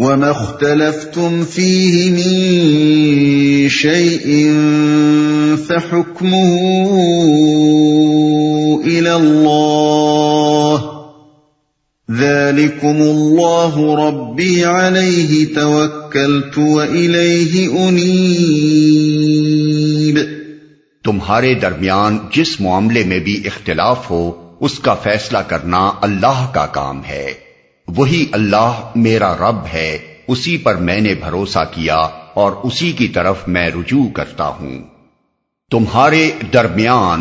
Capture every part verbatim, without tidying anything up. وَمَا اخْتَلَفْتُمْ فِيهِ مِنْ شَيْءٍ فَحُكْمُهُ إِلَى اللَّهِ ذَلِكُمُ اللَّهُ رَبِّي عَلَيْهِ تَوَكَّلْتُ وَإِلَيْهِ أُنِيبُ۔ تمہارے درمیان جس معاملے میں بھی اختلاف ہو اس کا فیصلہ کرنا اللہ کا کام ہے، وہی اللہ میرا رب ہے، اسی پر میں نے بھروسہ کیا اور اسی کی طرف میں رجوع کرتا ہوں۔ تمہارے درمیان،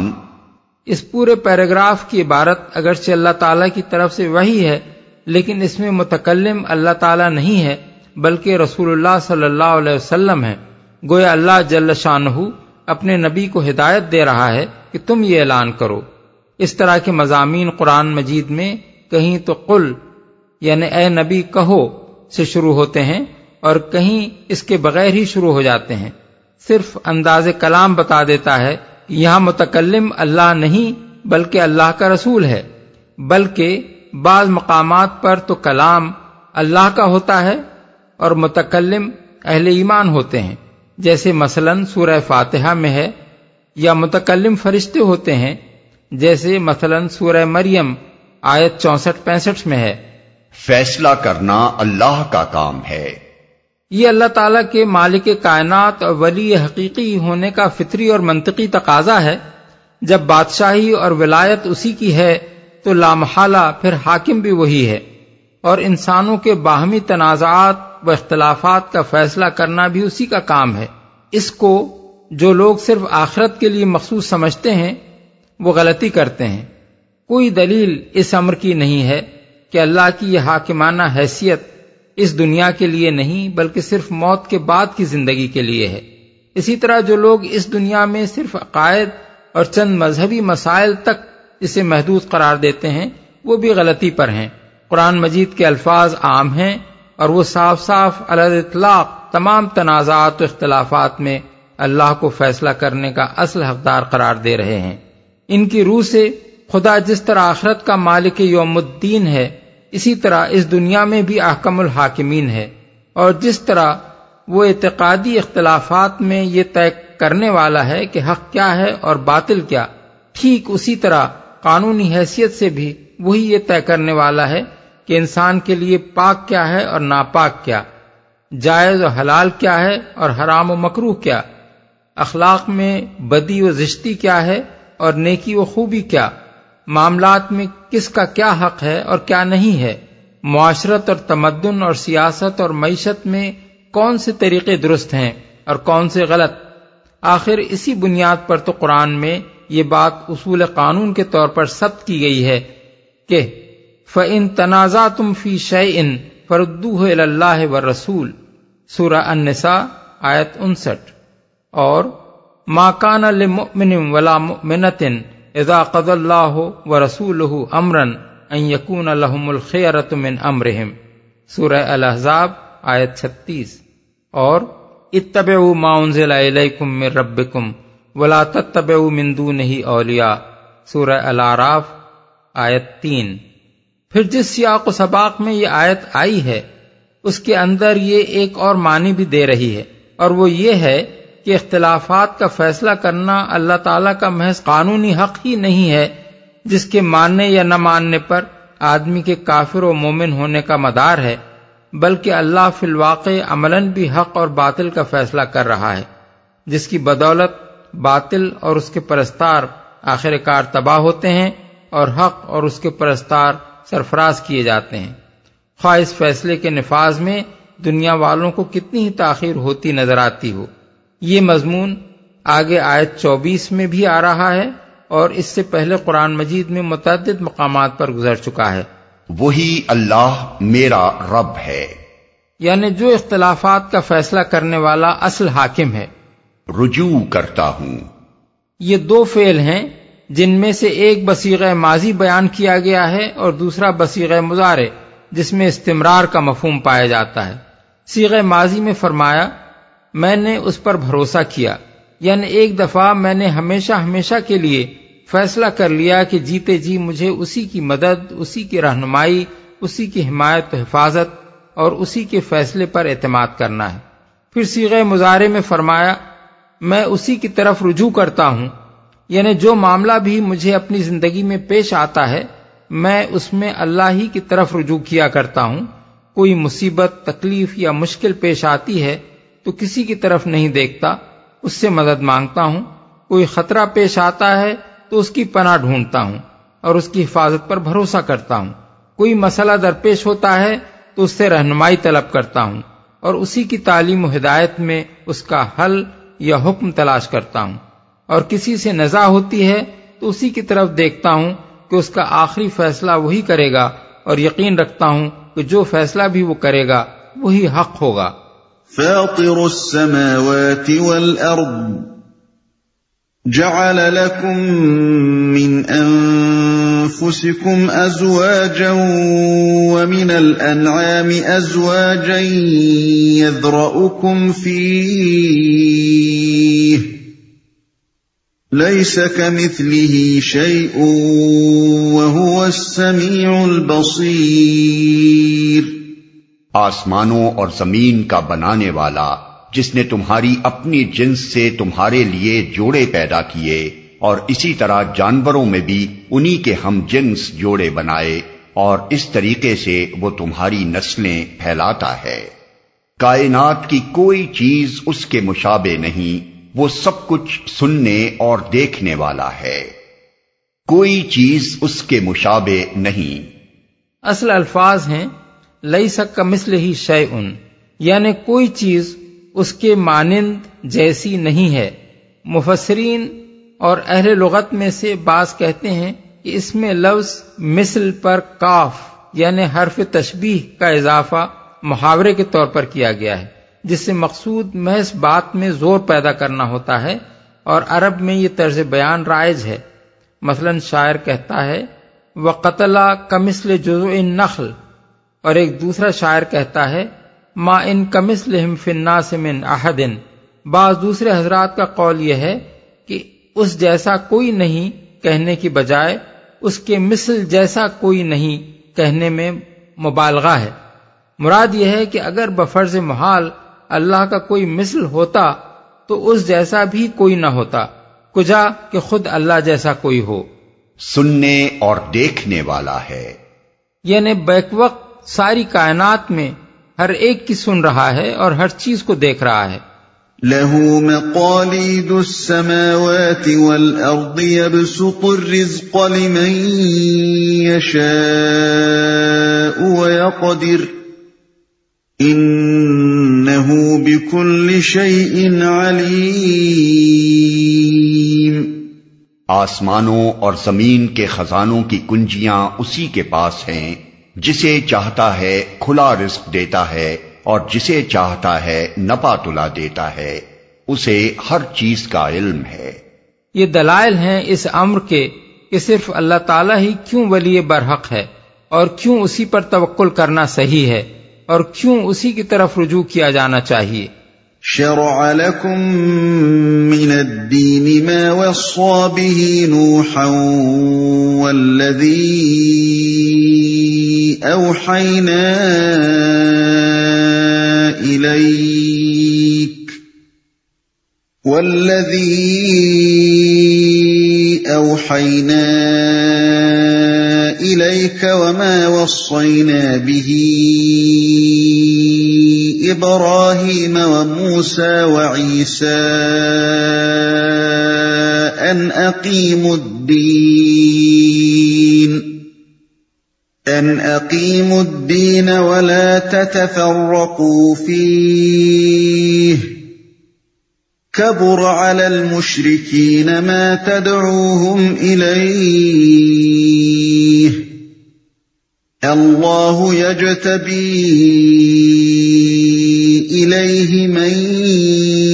اس پورے پیراگراف کی عبارت اگرچہ اللہ تعالیٰ کی طرف سے وحی ہے، لیکن اس میں متکلم اللہ تعالیٰ نہیں ہے بلکہ رسول اللہ صلی اللہ علیہ وسلم ہے۔ گویا اللہ جل شانہ اپنے نبی کو ہدایت دے رہا ہے کہ تم یہ اعلان کرو۔ اس طرح کے مضامین قرآن مجید میں کہیں تو قل یعنی اے نبی کہو سے شروع ہوتے ہیں اور کہیں اس کے بغیر ہی شروع ہو جاتے ہیں۔ صرف انداز کلام بتا دیتا ہے کہ یہاں متکلم اللہ نہیں بلکہ اللہ کا رسول ہے۔ بلکہ بعض مقامات پر تو کلام اللہ کا ہوتا ہے اور متکلم اہل ایمان ہوتے ہیں، جیسے مثلا سورہ فاتحہ میں ہے، یا متکلم فرشتے ہوتے ہیں جیسے مثلا سورہ مریم آیت چونسٹھ پینسٹھ میں ہے۔ فیصلہ کرنا اللہ کا کام ہے۔ یہ اللہ تعالیٰ کے مالک کائنات اور ولی حقیقی ہونے کا فطری اور منطقی تقاضا ہے۔ جب بادشاہی اور ولایت اسی کی ہے تو لامحالہ پھر حاکم بھی وہی ہے، اور انسانوں کے باہمی تنازعات و اختلافات کا فیصلہ کرنا بھی اسی کا کام ہے۔ اس کو جو لوگ صرف آخرت کے لیے مخصوص سمجھتے ہیں وہ غلطی کرتے ہیں۔ کوئی دلیل اس امر کی نہیں ہے کہ اللہ کی یہ حاکمانہ حیثیت اس دنیا کے لیے نہیں بلکہ صرف موت کے بعد کی زندگی کے لیے ہے۔ اسی طرح جو لوگ اس دنیا میں صرف عقائد اور چند مذہبی مسائل تک اسے محدود قرار دیتے ہیں وہ بھی غلطی پر ہیں۔ قرآن مجید کے الفاظ عام ہیں اور وہ صاف صاف علی الاطلاق تمام تنازعات و اختلافات میں اللہ کو فیصلہ کرنے کا اصل حقدار قرار دے رہے ہیں۔ ان کی روح سے خدا جس طرح آخرت کا مالک یوم الدین ہے، اسی طرح اس دنیا میں بھی احکم الحاکمین ہے، اور جس طرح وہ اعتقادی اختلافات میں یہ طے کرنے والا ہے کہ حق کیا ہے اور باطل کیا، ٹھیک اسی طرح قانونی حیثیت سے بھی وہی یہ طے کرنے والا ہے کہ انسان کے لیے پاک کیا ہے اور ناپاک کیا، جائز و حلال کیا ہے اور حرام و مکروہ کیا، اخلاق میں بدی و زشتی کیا ہے اور نیکی و خوبی کیا، معاملات میں کس کا کیا حق ہے اور کیا نہیں ہے، معاشرت اور تمدن اور سیاست اور معیشت میں کون سے طریقے درست ہیں اور کون سے غلط۔ آخر اسی بنیاد پر تو قرآن میں یہ بات اصول قانون کے طور پر ثبت کی گئی ہے کہ فَإِن تَنَازَعْتُمْ فِي شَيْءٍ فَرُدُّوهُ إِلَى اللَّهِ وَالرَّسُولِ سورہ النساء آیت انسٹھ، اور مَا كَانَ لِمُؤْمِنٍ وَلَا مُؤْمِنَةٍ اذا قضى الله ورسوله امرا ان يكون لهم الخيرة من امرهم سورہ الاحزاب آیت چھتیس، اور اتبعوا ما انزل الیکم من ربکم ولا تتبعوا من دونه اولیاء سورہ الاعراف آیت تین۔ پھر جس سیاق و سباق میں یہ آیت آئی ہے اس کے اندر یہ ایک اور معنی بھی دے رہی ہے، اور وہ یہ ہے کہ اختلافات کا فیصلہ کرنا اللہ تعالیٰ کا محض قانونی حق ہی نہیں ہے جس کے ماننے یا نہ ماننے پر آدمی کے کافر و مومن ہونے کا مدار ہے، بلکہ اللہ فی الواقع عملاً بھی حق اور باطل کا فیصلہ کر رہا ہے، جس کی بدولت باطل اور اس کے پرستار آخر کار تباہ ہوتے ہیں اور حق اور اس کے پرستار سرفراز کیے جاتے ہیں، خواہ اس فیصلے کے نفاذ میں دنیا والوں کو کتنی ہی تاخیر ہوتی نظر آتی ہو۔ یہ مضمون آگے آیت چوبیس میں بھی آ رہا ہے اور اس سے پہلے قرآن مجید میں متعدد مقامات پر گزر چکا ہے۔ وہی اللہ میرا رب ہے، یعنی جو اختلافات کا فیصلہ کرنے والا اصل حاکم ہے۔ رجوع کرتا ہوں، یہ دو فعل ہیں جن میں سے ایک بصیغہ ماضی بیان کیا گیا ہے اور دوسرا بصیغہ مضارع جس میں استمرار کا مفہوم پایا جاتا ہے۔ صیغہ ماضی میں فرمایا میں نے اس پر بھروسہ کیا، یعنی ایک دفعہ میں نے ہمیشہ ہمیشہ کے لیے فیصلہ کر لیا کہ جیتے جی مجھے اسی کی مدد، اسی کی رہنمائی، اسی کی حمایت و حفاظت اور اسی کے فیصلے پر اعتماد کرنا ہے۔ پھر صیغہ مضارع میں فرمایا میں اسی کی طرف رجوع کرتا ہوں، یعنی جو معاملہ بھی مجھے اپنی زندگی میں پیش آتا ہے میں اس میں اللہ ہی کی طرف رجوع کیا کرتا ہوں۔ کوئی مصیبت، تکلیف یا مشکل پیش آتی ہے تو کسی کی طرف نہیں دیکھتا، اس سے مدد مانگتا ہوں۔ کوئی خطرہ پیش آتا ہے تو اس کی پناہ ڈھونڈتا ہوں اور اس کی حفاظت پر بھروسہ کرتا ہوں۔ کوئی مسئلہ درپیش ہوتا ہے تو اس سے رہنمائی طلب کرتا ہوں اور اسی کی تعلیم و ہدایت میں اس کا حل یا حکم تلاش کرتا ہوں۔ اور کسی سے نزاع ہوتی ہے تو اسی کی طرف دیکھتا ہوں کہ اس کا آخری فیصلہ وہی کرے گا، اور یقین رکھتا ہوں کہ جو فیصلہ بھی وہ کرے گا وہی حق ہوگا۔ فاطر السماوات والارض جعل لكم من انفسكم ازواجا ومن الانعام ازواجا يذرؤكم فيه ليس كمثله شيء وهو السميع البصير۔ آسمانوں اور زمین کا بنانے والا، جس نے تمہاری اپنی جنس سے تمہارے لیے جوڑے پیدا کیے، اور اسی طرح جانوروں میں بھی انہی کے ہم جنس جوڑے بنائے، اور اس طریقے سے وہ تمہاری نسلیں پھیلاتا ہے۔ کائنات کی کوئی چیز اس کے مشابہ نہیں، وہ سب کچھ سننے اور دیکھنے والا ہے، کوئی چیز اس کے مشابہ نہیں۔ اصل الفاظ ہیں لیس کمثلہ شیء، یعنی کوئی چیز اس کے مانند جیسی نہیں ہے۔ مفسرین اور اہل لغت میں سے بعض کہتے ہیں کہ اس میں لفظ مثل پر کاف یعنی حرف تشبیہ کا اضافہ محاورے کے طور پر کیا گیا ہے، جس سے مقصود محض بات میں زور پیدا کرنا ہوتا ہے، اور عرب میں یہ طرز بیان رائج ہے۔ مثلا شاعر کہتا ہے وقتل کمثل جزء النخل، اور ایک دوسرا شاعر کہتا ہے ما ان کمثلہم فی الناس من احد۔ بعض دوسرے حضرات کا قول یہ ہے کہ اس جیسا کوئی نہیں کہنے کی بجائے اس کے مثل جیسا کوئی نہیں کہنے میں مبالغہ ہے۔ مراد یہ ہے کہ اگر بفرض محال اللہ کا کوئی مثل ہوتا تو اس جیسا بھی کوئی نہ ہوتا، کجا کہ خود اللہ جیسا کوئی ہو۔ سننے اور دیکھنے والا ہے، یعنی بیک وقت ساری کائنات میں ہر ایک کی سن رہا ہے اور ہر چیز کو دیکھ رہا ہے۔ لَهُ مَقَالِيدُ السَّمَاوَاتِ وَالْأَرْضِ يَبْسُطُ الرِّزْقَ لِمَن يَشَاءُ وَيَقْدِرُ إِنَّهُ بِكُلِّ شَيْءٍ عَلِيمٌ۔ آسمانوں اور زمین کے خزانوں کی کنجیاں اسی کے پاس ہیں، جسے چاہتا ہے کھلا رزق دیتا ہے اور جسے چاہتا ہے نپا تلا دیتا ہے، اسے ہر چیز کا علم ہے۔ یہ دلائل ہیں اس امر کے کہ صرف اللہ تعالیٰ ہی کیوں ولی برحق ہے، اور کیوں اسی پر توکل کرنا صحیح ہے، اور کیوں اسی کی طرف رجوع کیا جانا چاہیے۔ شرع لكم من الدين ما وصى به نوحا والذي أوحينا إليك والذي أوحينا إليك وما وصينا به ابراہیم وموسیٰ وعیسیٰ ان اقیموا الدین ان اقیموا الدین ولا تتفرقوا فیہ کبر علی المشرکین ما تدعوہم الیہ اللہ یجتبی إليه من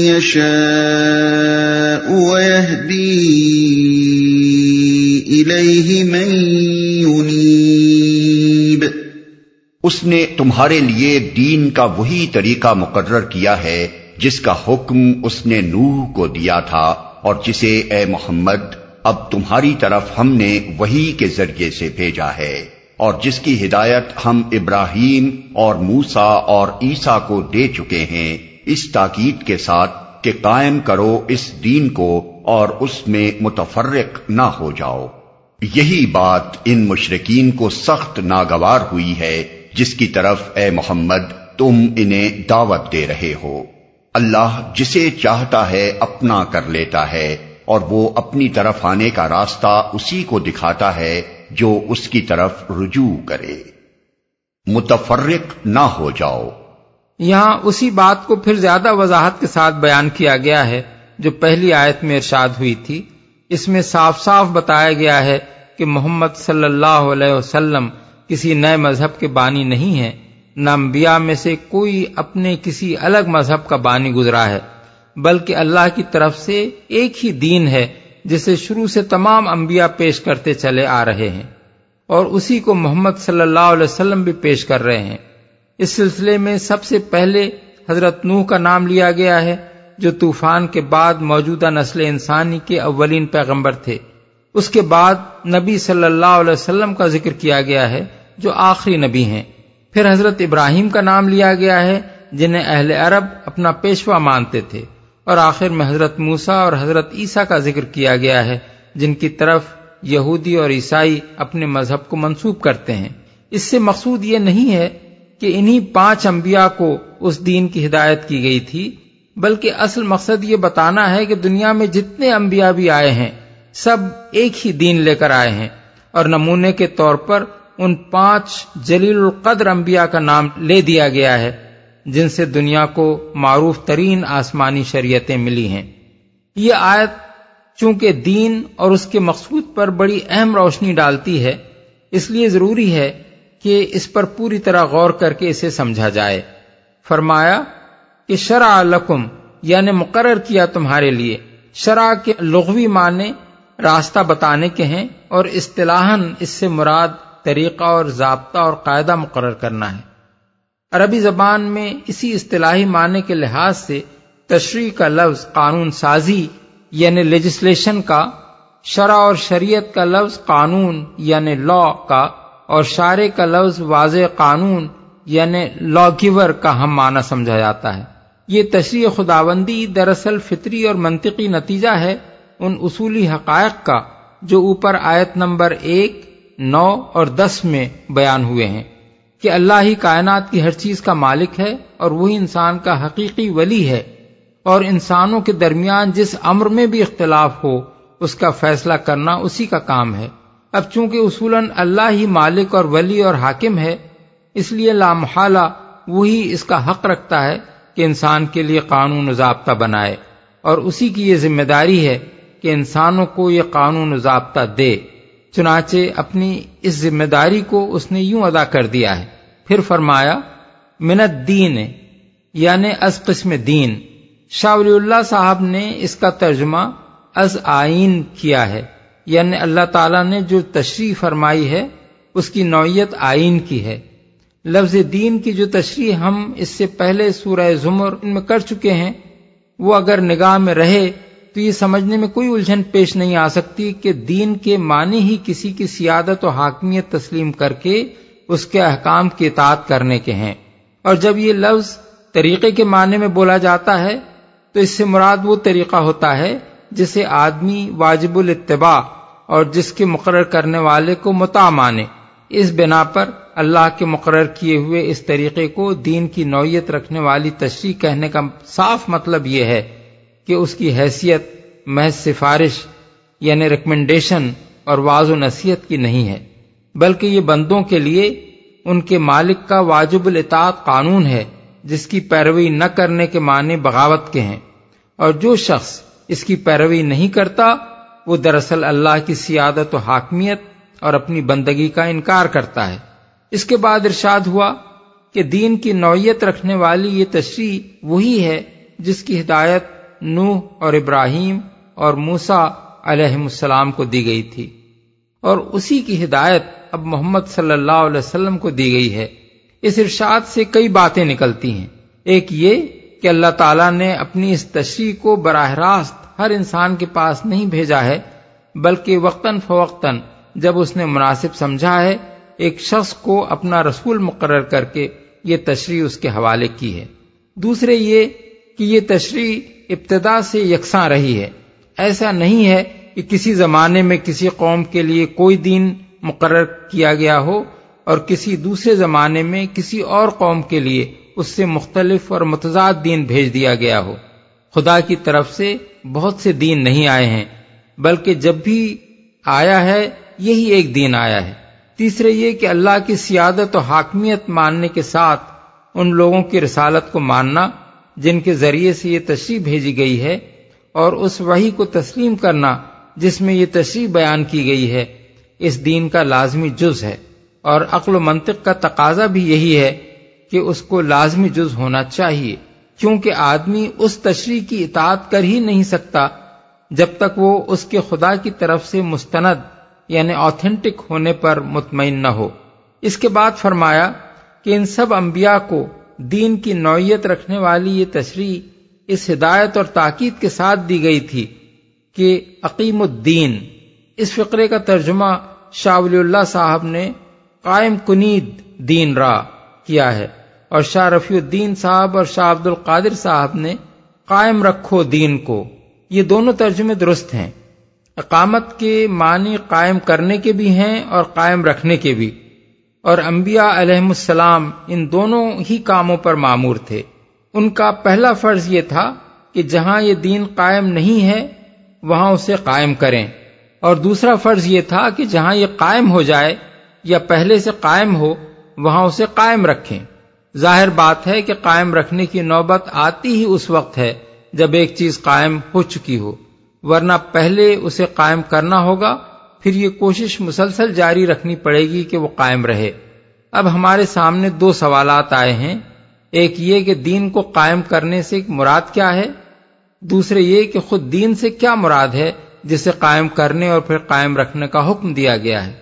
يشاء ويهدي إليه من ينيب۔ اس نے تمہارے لیے دین کا وہی طریقہ مقرر کیا ہے جس کا حکم اس نے نوح کو دیا تھا، اور جسے اے محمد اب تمہاری طرف ہم نے وحی کے ذریعے سے بھیجا ہے، اور جس کی ہدایت ہم ابراہیم اور موسیٰ اور عیسیٰ کو دے چکے ہیں، اس تاکید کے ساتھ کہ قائم کرو اس دین کو اور اس میں متفرق نہ ہو جاؤ۔ یہی بات ان مشرکین کو سخت ناگوار ہوئی ہے جس کی طرف اے محمد تم انہیں دعوت دے رہے ہو۔ اللہ جسے چاہتا ہے اپنا کر لیتا ہے، اور وہ اپنی طرف آنے کا راستہ اسی کو دکھاتا ہے جو اس کی طرف رجوع کرے۔ متفرق نہ ہو جاؤ، یہاں اسی بات کو پھر زیادہ وضاحت کے ساتھ بیان کیا گیا ہے جو پہلی آیت میں ارشاد ہوئی تھی۔ اس میں صاف صاف بتایا گیا ہے کہ محمد صلی اللہ علیہ وسلم کسی نئے مذہب کے بانی نہیں ہیں، نہ انبیاء میں سے کوئی اپنے کسی الگ مذہب کا بانی گزرا ہے، بلکہ اللہ کی طرف سے ایک ہی دین ہے جسے شروع سے تمام انبیاء پیش کرتے چلے آ رہے ہیں، اور اسی کو محمد صلی اللہ علیہ وسلم بھی پیش کر رہے ہیں۔ اس سلسلے میں سب سے پہلے حضرت نوح کا نام لیا گیا ہے جو طوفان کے بعد موجودہ نسل انسانی کے اولین پیغمبر تھے۔ اس کے بعد نبی صلی اللہ علیہ وسلم کا ذکر کیا گیا ہے جو آخری نبی ہیں۔ پھر حضرت ابراہیم کا نام لیا گیا ہے جنہیں اہل عرب اپنا پیشوا مانتے تھے، اور آخر میں حضرت موسیٰ اور حضرت عیسیٰ کا ذکر کیا گیا ہے جن کی طرف یہودی اور عیسائی اپنے مذہب کو منسوب کرتے ہیں۔ اس سے مقصود یہ نہیں ہے کہ انہی پانچ انبیاء کو اس دین کی ہدایت کی گئی تھی، بلکہ اصل مقصد یہ بتانا ہے کہ دنیا میں جتنے انبیاء بھی آئے ہیں سب ایک ہی دین لے کر آئے ہیں، اور نمونے کے طور پر ان پانچ جلیل القدر انبیاء کا نام لے دیا گیا ہے جن سے دنیا کو معروف ترین آسمانی شریعتیں ملی ہیں۔ یہ آیت چونکہ دین اور اس کے مقصود پر بڑی اہم روشنی ڈالتی ہے، اس لیے ضروری ہے کہ اس پر پوری طرح غور کر کے اسے سمجھا جائے۔ فرمایا کہ شرع لکم یعنی مقرر کیا تمہارے لیے۔ شرع کے لغوی معنی راستہ بتانے کے ہیں، اور اصطلاحاً اس سے مراد طریقہ اور ضابطہ اور قاعدہ مقرر کرنا ہے۔ عربی زبان میں اسی اصطلاحی معنی کے لحاظ سے تشریع کا لفظ قانون سازی یعنی لیجسلیشن کا، شرع اور شریعت کا لفظ قانون یعنی لا کا، اور شارع کا لفظ واضح قانون یعنی لا گیور کا ہم معنی سمجھا جاتا ہے۔ یہ تشریع خداوندی دراصل فطری اور منطقی نتیجہ ہے ان اصولی حقائق کا جو اوپر آیت نمبر ایک، نو اور دس میں بیان ہوئے ہیں کہ اللہ ہی کائنات کی ہر چیز کا مالک ہے، اور وہی انسان کا حقیقی ولی ہے، اور انسانوں کے درمیان جس امر میں بھی اختلاف ہو اس کا فیصلہ کرنا اسی کا کام ہے۔ اب چونکہ اصولاً اللہ ہی مالک اور ولی اور حاکم ہے، اس لیے لامحالہ وہی اس کا حق رکھتا ہے کہ انسان کے لیے قانون و ضابطہ بنائے، اور اسی کی یہ ذمہ داری ہے کہ انسانوں کو یہ قانون و ضابطہ دے۔ چنانچہ اپنی اس ذمہ داری کو اس نے یوں ادا کر دیا ہے۔ پھر فرمایا من الدین یعنی از قسم دین۔ شاہ ولی اللہ صاحب نے اس کا ترجمہ از آئین کیا ہے، یعنی اللہ تعالیٰ نے جو تشریح فرمائی ہے اس کی نوعیت آئین کی ہے۔ لفظ دین کی جو تشریح ہم اس سے پہلے سورہ زمر میں کر چکے ہیں، وہ اگر نگاہ میں رہے تو یہ سمجھنے میں کوئی الجھن پیش نہیں آ سکتی کہ دین کے معنی ہی کسی کی سیادت و حاکمیت تسلیم کر کے اس کے احکام کی اطاعت کرنے کے ہیں۔ اور جب یہ لفظ طریقے کے معنی میں بولا جاتا ہے تو اس سے مراد وہ طریقہ ہوتا ہے جسے آدمی واجب الاتباع اور جس کے مقرر کرنے والے کو مطاع مانے۔ اس بنا پر اللہ کے مقرر کیے ہوئے اس طریقے کو دین کی نوعیت رکھنے والی تشریح کہنے کا صاف مطلب یہ ہے کہ اس کی حیثیت محض سفارش یعنی ریکمنڈیشن اور واضح و نصیحت کی نہیں ہے، بلکہ یہ بندوں کے لیے ان کے مالک کا واجب الاطاعت قانون ہے جس کی پیروی نہ کرنے کے معنی بغاوت کے ہیں، اور جو شخص اس کی پیروی نہیں کرتا وہ دراصل اللہ کی سیادت و حاکمیت اور اپنی بندگی کا انکار کرتا ہے۔ اس کے بعد ارشاد ہوا کہ دین کی نوعیت رکھنے والی یہ تشریح وہی ہے جس کی ہدایت نوح اور ابراہیم اور موسیٰ علیہ السلام کو دی گئی تھی، اور اسی کی ہدایت اب محمد صلی اللہ علیہ وسلم کو دی گئی ہے۔ اس ارشاد سے کئی باتیں نکلتی ہیں۔ ایک یہ کہ اللہ تعالیٰ نے اپنی اس تشریح کو براہ راست ہر انسان کے پاس نہیں بھیجا ہے، بلکہ وقتاً فوقتاً جب اس نے مناسب سمجھا ہے ایک شخص کو اپنا رسول مقرر کر کے یہ تشریح اس کے حوالے کی ہے۔ دوسرے یہ کہ یہ تشریح ابتدا سے یکساں رہی ہے، ایسا نہیں ہے کہ کسی زمانے میں کسی قوم کے لیے کوئی دین مقرر کیا گیا ہو اور کسی دوسرے زمانے میں کسی اور قوم کے لیے اس سے مختلف اور متضاد دین بھیج دیا گیا ہو۔ خدا کی طرف سے بہت سے دین نہیں آئے ہیں، بلکہ جب بھی آیا ہے یہی ایک دین آیا ہے۔ تیسرے یہ کہ اللہ کی سیادت و حاکمیت ماننے کے ساتھ ان لوگوں کی رسالت کو ماننا جن کے ذریعے سے یہ تشریح بھیجی گئی ہے، اور اس وحی کو تسلیم کرنا جس میں یہ تشریح بیان کی گئی ہے، اس دین کا لازمی جز ہے، اور عقل و منطق کا تقاضا بھی یہی ہے کہ اس کو لازمی جز ہونا چاہیے، کیونکہ آدمی اس تشریح کی اطاعت کر ہی نہیں سکتا جب تک وہ اس کے خدا کی طرف سے مستند یعنی آتھینٹک ہونے پر مطمئن نہ ہو۔ اس کے بعد فرمایا کہ ان سب انبیاء کو دین کی نوعیت رکھنے والی یہ تشریح اس ہدایت اور تاکید کے ساتھ دی گئی تھی کہ اقیم الدین۔ اس فقرے کا ترجمہ شاہ ولی اللہ صاحب نے قائم کنید دین را کیا ہے، اور شاہ رفیع الدین صاحب اور شاہ عبد القادر صاحب نے قائم رکھو دین کو، یہ دونوں ترجمے درست ہیں۔ اقامت کے معنی قائم کرنے کے بھی ہیں اور قائم رکھنے کے بھی، اور انبیاء علیہم السلام ان دونوں ہی کاموں پر معمور تھے۔ ان کا پہلا فرض یہ تھا کہ جہاں یہ دین قائم نہیں ہے وہاں اسے قائم کریں، اور دوسرا فرض یہ تھا کہ جہاں یہ قائم ہو جائے یا پہلے سے قائم ہو وہاں اسے قائم رکھیں۔ ظاہر بات ہے کہ قائم رکھنے کی نوبت آتی ہی اس وقت ہے جب ایک چیز قائم ہو چکی ہو، ورنہ پہلے اسے قائم کرنا ہوگا، پھر یہ کوشش مسلسل جاری رکھنی پڑے گی کہ وہ قائم رہے۔ اب ہمارے سامنے دو سوالات آئے ہیں، ایک یہ کہ دین کو قائم کرنے سے مراد کیا ہے، دوسرے یہ کہ خود دین سے کیا مراد ہے جسے قائم کرنے اور پھر قائم رکھنے کا حکم دیا گیا ہے۔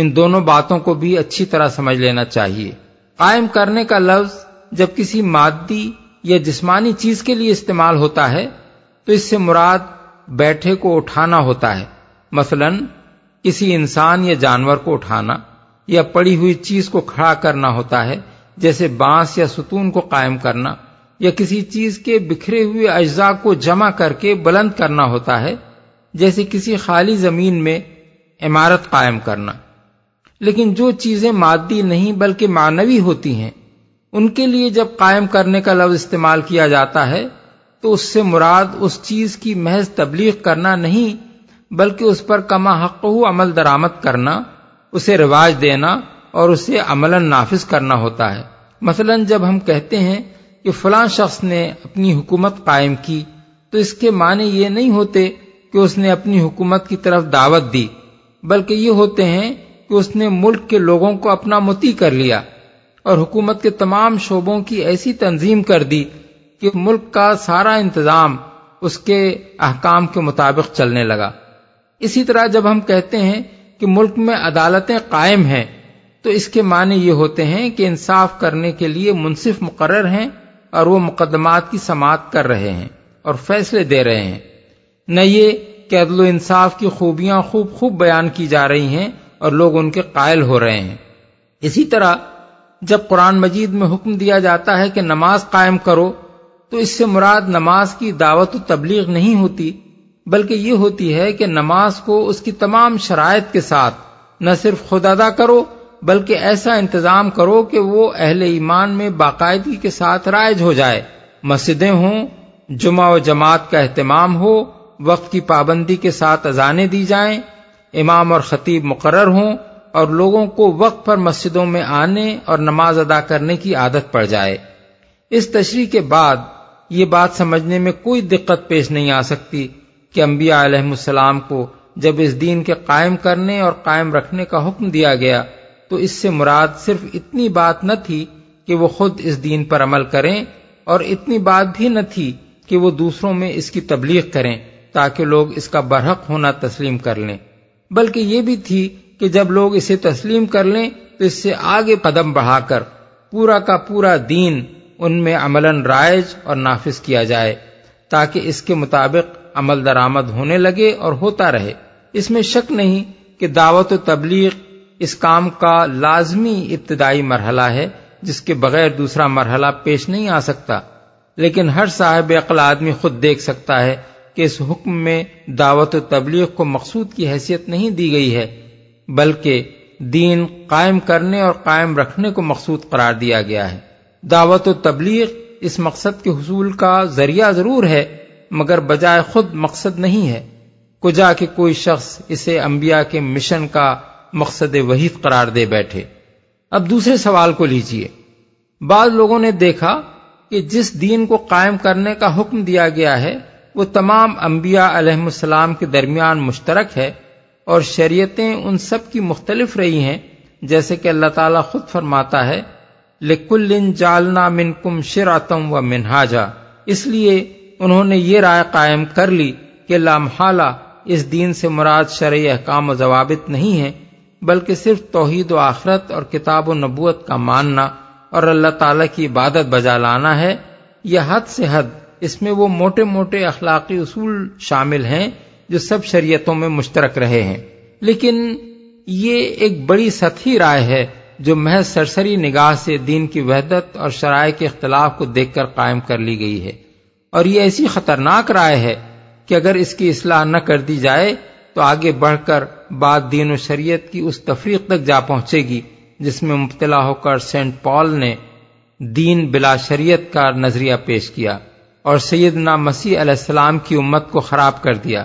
ان دونوں باتوں کو بھی اچھی طرح سمجھ لینا چاہیے۔ قائم کرنے کا لفظ جب کسی مادی یا جسمانی چیز کے لیے استعمال ہوتا ہے تو اس سے مراد بیٹھے کو اٹھانا ہوتا ہے، مثلا کسی انسان یا جانور کو اٹھانا، یا پڑی ہوئی چیز کو کھڑا کرنا ہوتا ہے جیسے بانس یا ستون کو قائم کرنا، یا کسی چیز کے بکھرے ہوئے اجزاء کو جمع کر کے بلند کرنا ہوتا ہے جیسے کسی خالی زمین میں عمارت قائم کرنا۔ لیکن جو چیزیں مادی نہیں بلکہ معنوی ہوتی ہیں ان کے لیے جب قائم کرنے کا لفظ استعمال کیا جاتا ہے تو اس سے مراد اس چیز کی محض تبلیغ کرنا نہیں، بلکہ اس پر کما حق ہو عمل درآمد کرنا، اسے رواج دینا اور اسے عملاً نافذ کرنا ہوتا ہے۔ مثلاً جب ہم کہتے ہیں کہ فلاں شخص نے اپنی حکومت قائم کی، تو اس کے معنی یہ نہیں ہوتے کہ اس نے اپنی حکومت کی طرف دعوت دی، بلکہ یہ ہوتے ہیں کہ اس نے ملک کے لوگوں کو اپنا مطیع کر لیا اور حکومت کے تمام شعبوں کی ایسی تنظیم کر دی کہ ملک کا سارا انتظام اس کے احکام کے مطابق چلنے لگا۔ اسی طرح جب ہم کہتے ہیں کہ ملک میں عدالتیں قائم ہیں، تو اس کے معنی یہ ہوتے ہیں کہ انصاف کرنے کے لیے منصف مقرر ہیں اور وہ مقدمات کی سماعت کر رہے ہیں اور فیصلے دے رہے ہیں، نہ یہ کہ عدل و انصاف کی خوبیاں خوب خوب بیان کی جا رہی ہیں اور لوگ ان کے قائل ہو رہے ہیں۔ اسی طرح جب قرآن مجید میں حکم دیا جاتا ہے کہ نماز قائم کرو، تو اس سے مراد نماز کی دعوت و تبلیغ نہیں ہوتی، بلکہ یہ ہوتی ہے کہ نماز کو اس کی تمام شرائط کے ساتھ نہ صرف خود ادا کرو بلکہ ایسا انتظام کرو کہ وہ اہل ایمان میں باقاعدگی کے ساتھ رائج ہو جائے، مسجدیں ہوں، جمعہ و جماعت کا اہتمام ہو، وقت کی پابندی کے ساتھ اذانیں دی جائیں، امام اور خطیب مقرر ہوں، اور لوگوں کو وقت پر مسجدوں میں آنے اور نماز ادا کرنے کی عادت پڑ جائے۔ اس تشریح کے بعد یہ بات سمجھنے میں کوئی دقت پیش نہیں آ سکتی کہ انبیاء علیہم السلام کو جب اس دین کے قائم کرنے اور قائم رکھنے کا حکم دیا گیا تو اس سے مراد صرف اتنی بات نہ تھی کہ وہ خود اس دین پر عمل کریں، اور اتنی بات بھی نہ تھی کہ وہ دوسروں میں اس کی تبلیغ کریں تاکہ لوگ اس کا برحق ہونا تسلیم کر لیں، بلکہ یہ بھی تھی کہ جب لوگ اسے تسلیم کر لیں تو اس سے آگے قدم بڑھا کر پورا کا پورا دین ان میں عملاً رائج اور نافذ کیا جائے تاکہ اس کے مطابق عمل درآمد ہونے لگے اور ہوتا رہے۔ اس میں شک نہیں کہ دعوت و تبلیغ اس کام کا لازمی ابتدائی مرحلہ ہے جس کے بغیر دوسرا مرحلہ پیش نہیں آ سکتا، لیکن ہر صاحب عقل آدمی خود دیکھ سکتا ہے کہ اس حکم میں دعوت و تبلیغ کو مقصود کی حیثیت نہیں دی گئی ہے، بلکہ دین قائم کرنے اور قائم رکھنے کو مقصود قرار دیا گیا ہے۔ دعوت و تبلیغ اس مقصد کے حصول کا ذریعہ ضرور ہے، مگر بجائے خود مقصد نہیں ہے، کجا کہ کوئی شخص اسے انبیاء کے مشن کا مقصد وحید قرار دے بیٹھے۔ اب دوسرے سوال کو لیجئے، بعض لوگوں نے دیکھا کہ جس دین کو قائم کرنے کا حکم دیا گیا ہے وہ تمام انبیاء علیہم السلام کے درمیان مشترک ہے، اور شریعتیں ان سب کی مختلف رہی ہیں، جیسے کہ اللہ تعالیٰ خود فرماتا ہے لِكُلٍّ جَعَلْنَا مِنْكُمْ شِرْعَةً وَمِنْهَاجًا۔ اس لیے انہوں نے یہ رائے قائم کر لی کہ لامحالہ اس دین سے مراد شرعی احکام و ضوابط نہیں ہیں، بلکہ صرف توحید و آخرت اور کتاب و نبوت کا ماننا اور اللہ تعالیٰ کی عبادت بجا لانا ہے۔ یہ حد سے حد اس میں وہ موٹے موٹے اخلاقی اصول شامل ہیں جو سب شریعتوں میں مشترک رہے ہیں، لیکن یہ ایک بڑی سطحی رائے ہے جو محض سرسری نگاہ سے دین کی وحدت اور شرائع کے اختلاف کو دیکھ کر قائم کر لی گئی ہے، اور یہ ایسی خطرناک رائے ہے کہ اگر اس کی اصلاح نہ کر دی جائے تو آگے بڑھ کر بات دین و شریعت کی اس تفریق تک جا پہنچے گی جس میں مبتلا ہو کر سینٹ پال نے دین بلا شریعت کا نظریہ پیش کیا اور سیدنا مسیح علیہ السلام کی امت کو خراب کر دیا۔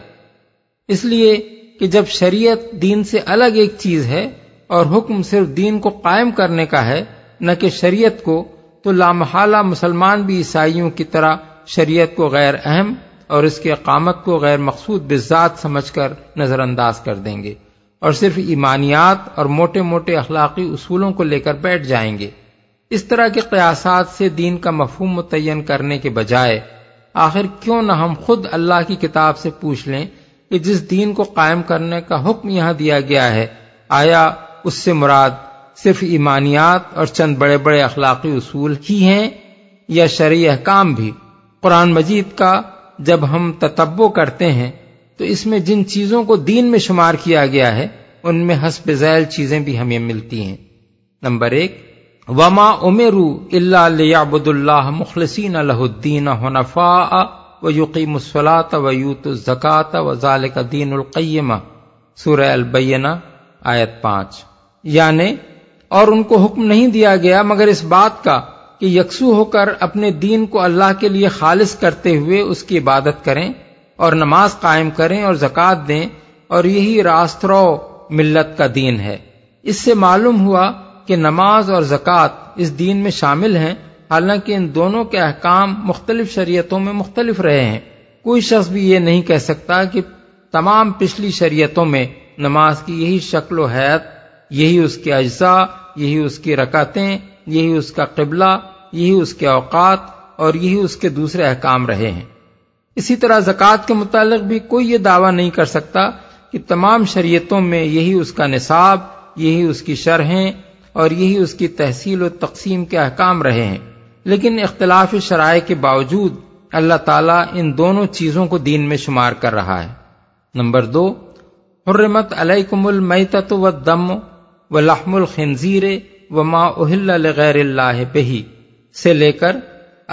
اس لیے کہ جب شریعت دین سے الگ ایک چیز ہے اور حکم صرف دین کو قائم کرنے کا ہے نہ کہ شریعت کو، تو لامحالہ مسلمان بھی عیسائیوں کی طرح شریعت کو غیر اہم اور اس کی اقامت کو غیر مقصود بذات سمجھ کر نظر انداز کر دیں گے، اور صرف ایمانیات اور موٹے موٹے اخلاقی اصولوں کو لے کر بیٹھ جائیں گے۔ اس طرح کے قیاسات سے دین کا مفہوم متعین کرنے کے بجائے آخر کیوں نہ ہم خود اللہ کی کتاب سے پوچھ لیں کہ جس دین کو قائم کرنے کا حکم یہاں دیا گیا ہے، آیا اس سے مراد صرف ایمانیات اور چند بڑے بڑے اخلاقی اصول ہی ہیں یا شرعی احکام بھی؟ قرآن مجید کا جب ہم تتبع کرتے ہیں تو اس میں جن چیزوں کو دین میں شمار کیا گیا ہے ان میں حسب ذیل چیزیں بھی ہمیں ملتی ہیں۔ نمبر ایک، وما امروا الا لیعبدوا اللہ مخلصین لہ الدین حنفاء ویقیموا الصلاۃ ویؤتوا الزکاۃ وذالک دین القیمہ، سورہ البینہ آیت پانچ۔ یعنی اور ان کو حکم نہیں دیا گیا مگر اس بات کا کہ یکسو ہو کر اپنے دین کو اللہ کے لیے خالص کرتے ہوئے اس کی عبادت کریں اور نماز قائم کریں اور زکوٰۃ دیں، اور یہی راست رو ملت کا دین ہے۔ اس سے معلوم ہوا کہ نماز اور زکوٰۃ اس دین میں شامل ہیں، حالانکہ ان دونوں کے احکام مختلف شریعتوں میں مختلف رہے ہیں۔ کوئی شخص بھی یہ نہیں کہہ سکتا کہ تمام پچھلی شریعتوں میں نماز کی یہی شکل و حیت، یہی اس کے اجزاء، یہی اس کی رکعتیں، یہی اس کا قبلہ، یہی اس کے اوقات اور یہی اس کے دوسرے احکام رہے ہیں۔ اسی طرح زکوٰۃ کے متعلق بھی کوئی یہ دعویٰ نہیں کر سکتا کہ تمام شریعتوں میں یہی اس کا نصاب، یہی اس کی شرحیں اور یہی اس کی تحصیل و تقسیم کے احکام رہے ہیں، لیکن اختلاف شرائع کے باوجود اللہ تعالیٰ ان دونوں چیزوں کو دین میں شمار کر رہا ہے۔ نمبر دو، حرمت علیکم المیتۃ والدم ولحم الخنزیر وما اہل لغیر اللہ بہ سے لے کر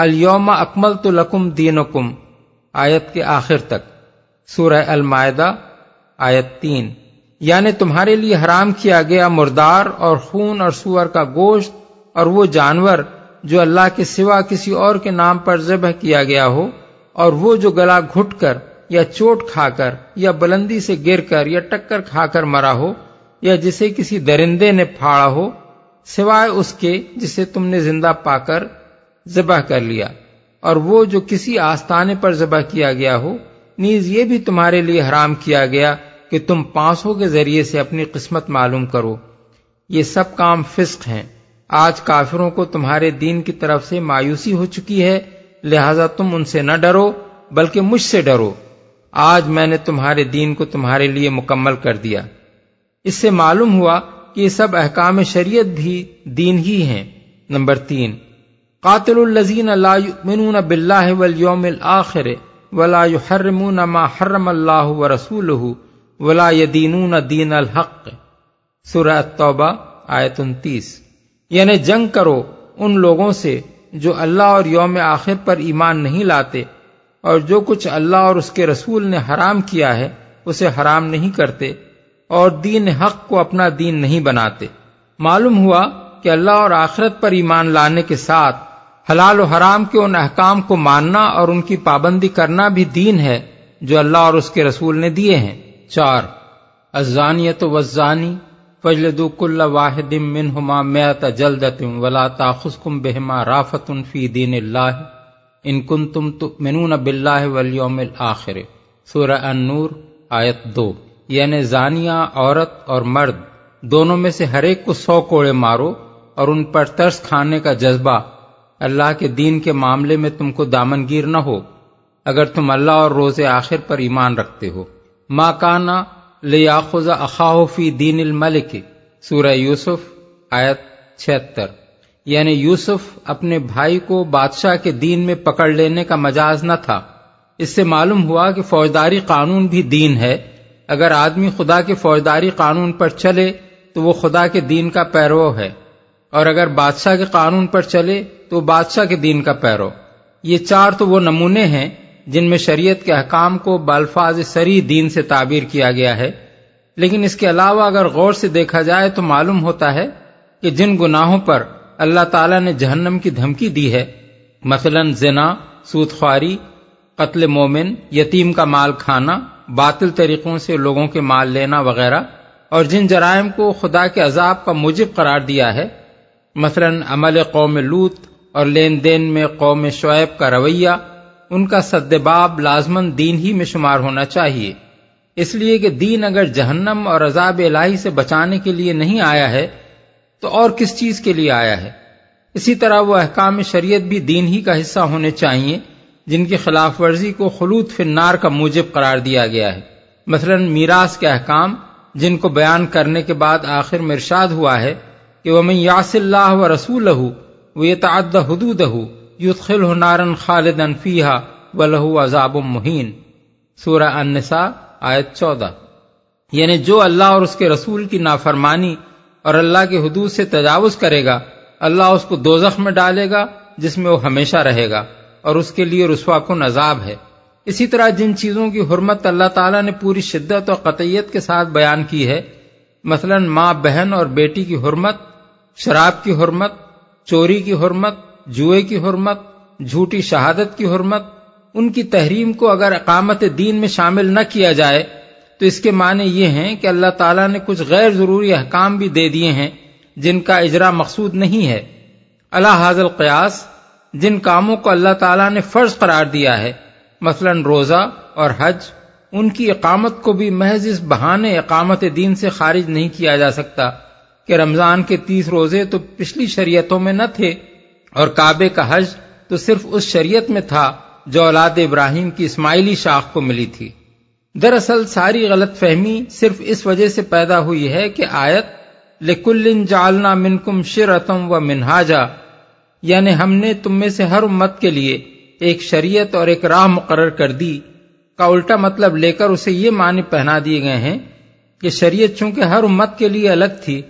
الیوم اکملت لکم دینکم آیت کے آخر تک، سورہ المائدہ آیت تین۔ یعنی تمہارے لیے حرام کیا گیا مردار اور خون اور سور کا گوشت اور وہ جانور جو اللہ کے سوا کسی اور کے نام پر ذبح کیا گیا ہو، اور وہ جو گلا گھٹ کر یا چوٹ کھا کر یا بلندی سے گر کر یا ٹکر کھا کر مرا ہو یا جسے کسی درندے نے پھاڑا ہو، سوائے اس کے جسے تم نے زندہ پا کر ذبح کر لیا، اور وہ جو کسی آستانے پر ذبح کیا گیا ہو۔ نیز یہ بھی تمہارے لیے حرام کیا گیا کہ تم پانسوں کے ذریعے سے اپنی قسمت معلوم کرو۔ یہ سب کام فسق ہیں۔ آج کافروں کو تمہارے دین کی طرف سے مایوسی ہو چکی ہے، لہذا تم ان سے نہ ڈرو بلکہ مجھ سے ڈرو، آج میں نے تمہارے دین کو تمہارے لیے مکمل کر دیا۔ اس سے معلوم ہوا کہ یہ سب احکام شریعت بھی دین ہی ہیں۔ نمبر تین، قاتل الذین لا یؤمنون باللہ والیوم الآخر ولا یحرمون ما حرم اللہ ورسولہ ولا یدینون دین الحق، سورہ توبہ آیت انتیس، یعنی جنگ کرو ان لوگوں سے جو اللہ اور یوم آخر پر ایمان نہیں لاتے اور جو کچھ اللہ اور اس کے رسول نے حرام کیا ہے اسے حرام نہیں کرتے اور دین حق کو اپنا دین نہیں بناتے۔ معلوم ہوا کہ اللہ اور آخرت پر ایمان لانے کے ساتھ حلال و حرام کے ان احکام کو ماننا اور ان کی پابندی کرنا بھی دین ہے جو اللہ اور اس کے رسول نے دیے ہیں۔ چار، الزانیۃ والزانی فجلدوا کل واحد منہما مئۃ جلدۃ ولا تاخذکم بہما رافۃ فی دین اللہ ان کنتم تؤمنون باللہ والیوم الآخر، سورہ النور آیت دو۔ یعنی زانیہ عورت اور مرد دونوں میں سے ہر ایک کو سو کوڑے مارو اور ان پر ترس کھانے کا جذبہ اللہ کے دین کے معاملے میں تم کو دامنگیر نہ ہو اگر تم اللہ اور روز آخر پر ایمان رکھتے ہو۔ ما کانا لیاخذ اخاہ فی دین الملک، سورہ یوسف آیت چھہتر۔ یعنی یوسف اپنے بھائی کو بادشاہ کے دین میں پکڑ لینے کا مجاز نہ تھا۔ اس سے معلوم ہوا کہ فوجداری قانون بھی دین ہے، اگر آدمی خدا کے فوجداری قانون پر چلے تو وہ خدا کے دین کا پیرو ہے، اور اگر بادشاہ کے قانون پر چلے تو وہ بادشاہ کے دین کا پیرو۔ یہ چار تو وہ نمونے ہیں جن میں شریعت کے احکام کو بالفاظ سری دین سے تعبیر کیا گیا ہے، لیکن اس کے علاوہ اگر غور سے دیکھا جائے تو معلوم ہوتا ہے کہ جن گناہوں پر اللہ تعالیٰ نے جہنم کی دھمکی دی ہے، مثلا زنا، سود خواری، قتل مومن، یتیم کا مال کھانا، باطل طریقوں سے لوگوں کے مال لینا وغیرہ، اور جن جرائم کو خدا کے عذاب کا موجب قرار دیا ہے، مثلا عمل قوم لوط اور لین دین میں قوم شعیب کا رویہ، ان کا سدباب لازماً دین ہی میں شمار ہونا چاہیے، اس لیے کہ دین اگر جہنم اور عذاب الہی سے بچانے کے لیے نہیں آیا ہے تو اور کس چیز کے لیے آیا ہے۔ اسی طرح وہ احکام شریعت بھی دین ہی کا حصہ ہونے چاہیے جن کی خلاف ورزی کو خلود فی النار کا موجب قرار دیا گیا ہے، مثلا میراث کے احکام جن کو بیان کرنے کے بعد آخر میں ارشاد ہوا ہے کہ وَمَن يَعْصِ اللَّهَ وَرَسُولَهُ وَيَتَعَدَّ حُدُودَهُ يُدْخِلْهُ نَارًا خَالِدًا فِيهَا وَلَهُ عَذَابٌ مُّهِينٌ، سورہ النساء آیت چودہ۔ یعنی جو اللہ اور اس کے رسول کی نافرمانی اور اللہ کے حدود سے تجاوز کرے گا اللہ اس کو دوزخ میں ڈالے گا جس میں وہ ہمیشہ رہے گا، اور اس کے لیے رسوا کن عذاب ہے۔ اسی طرح جن چیزوں کی حرمت اللہ تعالیٰ نے پوری شدت اور قطعیت کے ساتھ بیان کی ہے، مثلا ماں بہن اور بیٹی کی حرمت، شراب کی حرمت، چوری کی حرمت، جوئے کی حرمت، جھوٹی شہادت کی حرمت، ان کی تحریم کو اگر اقامت دین میں شامل نہ کیا جائے تو اس کے معنی یہ ہیں کہ اللہ تعالیٰ نے کچھ غیر ضروری احکام بھی دے دیے ہیں جن کا اجرا مقصود نہیں ہے۔ علی ھذا القیاس جن کاموں کو اللہ تعالیٰ نے فرض قرار دیا ہے، مثلا روزہ اور حج، ان کی اقامت کو بھی محض اس بہانے اقامت دین سے خارج نہیں کیا جا سکتا کہ رمضان کے تیس روزے تو پچھلی شریعتوں میں نہ تھے اور کعبے کا حج تو صرف اس شریعت میں تھا جو اولاد ابراہیم کی اسماعیلی شاخ کو ملی تھی۔ دراصل ساری غلط فہمی صرف اس وجہ سے پیدا ہوئی ہے کہ آیت لِكُلٍّ جَعَلْنَا مِنْكُمْ شِرَةً وَمِنْهَاجًا، یعنی ہم نے تم میں سے ہر امت کے لیے ایک شریعت اور ایک راہ مقرر کر دی کا الٹا مطلب لے کر اسے یہ معنی پہنا دیے گئے ہیں کہ شریعت چونکہ ہر امت کے لیے الگ تھی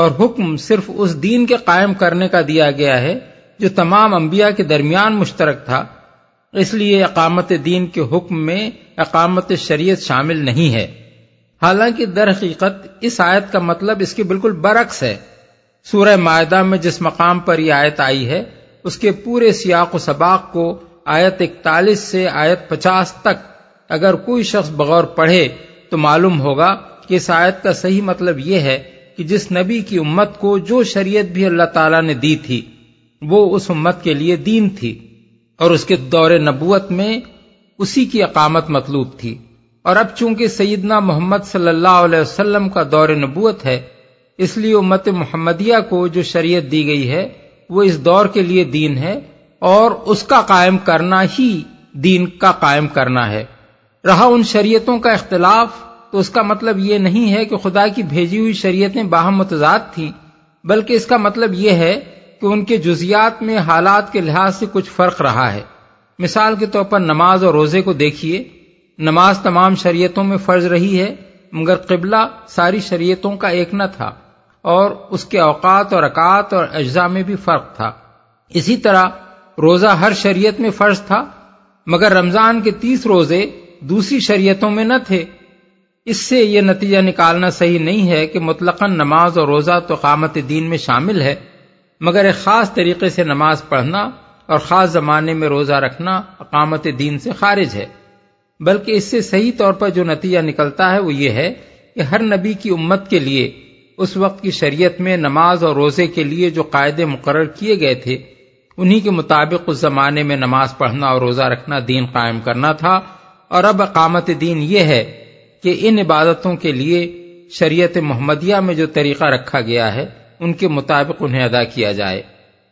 اور حکم صرف اس دین کے قائم کرنے کا دیا گیا ہے جو تمام انبیاء کے درمیان مشترک تھا، اس لیے اقامت دین کے حکم میں اقامت شریعت شامل نہیں ہے۔ حالانکہ در حقیقت اس آیت کا مطلب اس کے بالکل برعکس ہے۔ سورہ مائدہ میں جس مقام پر یہ آیت آئی ہے اس کے پورے سیاق و سباق کو آیت اکتالیس سے آیت پچاس تک اگر کوئی شخص بغور پڑھے تو معلوم ہوگا کہ اس آیت کا صحیح مطلب یہ ہے کہ جس نبی کی امت کو جو شریعت بھی اللہ تعالیٰ نے دی تھی وہ اس امت کے لیے دین تھی اور اس کے دور نبوت میں اسی کی اقامت مطلوب تھی، اور اب چونکہ سیدنا محمد صلی اللہ علیہ وسلم کا دور نبوت ہے اس لیے امت محمدیہ کو جو شریعت دی گئی ہے وہ اس دور کے لیے دین ہے اور اس کا قائم کرنا ہی دین کا قائم کرنا ہے۔ رہا ان شریعتوں کا اختلاف تو اس کا مطلب یہ نہیں ہے کہ خدا کی بھیجی ہوئی شریعتیں باہم متضاد تھیں، بلکہ اس کا مطلب یہ ہے کہ ان کے جزیات میں حالات کے لحاظ سے کچھ فرق رہا ہے۔ مثال کے طور پر نماز اور روزے کو دیکھیے، نماز تمام شریعتوں میں فرض رہی ہے مگر قبلہ ساری شریعتوں کا ایک نہ تھا اور اس کے اوقات اور رکعات اور اجزاء میں بھی فرق تھا۔ اسی طرح روزہ ہر شریعت میں فرض تھا مگر رمضان کے تیس روزے دوسری شریعتوں میں نہ تھے۔ اس سے یہ نتیجہ نکالنا صحیح نہیں ہے کہ مطلقاً نماز اور روزہ تو اقامت دین میں شامل ہے، مگر ایک خاص طریقے سے نماز پڑھنا اور خاص زمانے میں روزہ رکھنا اقامت دین سے خارج ہے۔ بلکہ اس سے صحیح طور پر جو نتیجہ نکلتا ہے وہ یہ ہے کہ ہر نبی کی امت کے لیے اس وقت کی شریعت میں نماز اور روزے کے لیے جو قاعدے مقرر کیے گئے تھے انہی کے مطابق اس زمانے میں نماز پڑھنا اور روزہ رکھنا دین قائم کرنا تھا، اور اب اقامت دین یہ ہے کہ ان عبادتوں کے لیے شریعت محمدیہ میں جو طریقہ رکھا گیا ہے ان کے مطابق انہیں ادا کیا جائے۔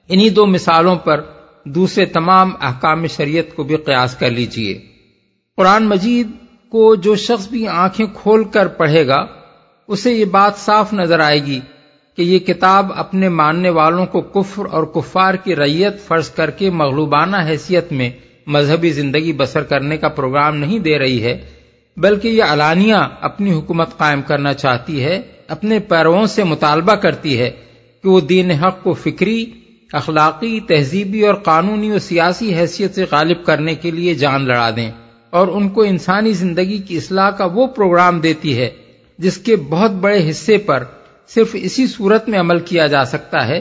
انہی دو مثالوں پر دوسرے تمام احکام شریعت کو بھی قیاس کر لیجئے۔ قرآن مجید کو جو شخص بھی آنکھیں کھول کر پڑھے گا اسے یہ بات صاف نظر آئے گی کہ یہ کتاب اپنے ماننے والوں کو کفر اور کفار کی رعیت فرض کر کے مغلوبانہ حیثیت میں مذہبی زندگی بسر کرنے کا پروگرام نہیں دے رہی ہے، بلکہ یہ علانیہ اپنی حکومت قائم کرنا چاہتی ہے، اپنے پیرووں سے مطالبہ کرتی ہے کہ وہ دین حق کو فکری، اخلاقی، تہذیبی اور قانونی و سیاسی حیثیت سے غالب کرنے کے لیے جان لڑا دیں، اور ان کو انسانی زندگی کی اصلاح کا وہ پروگرام دیتی ہے جس کے بہت بڑے حصے پر صرف اسی صورت میں عمل کیا جا سکتا ہے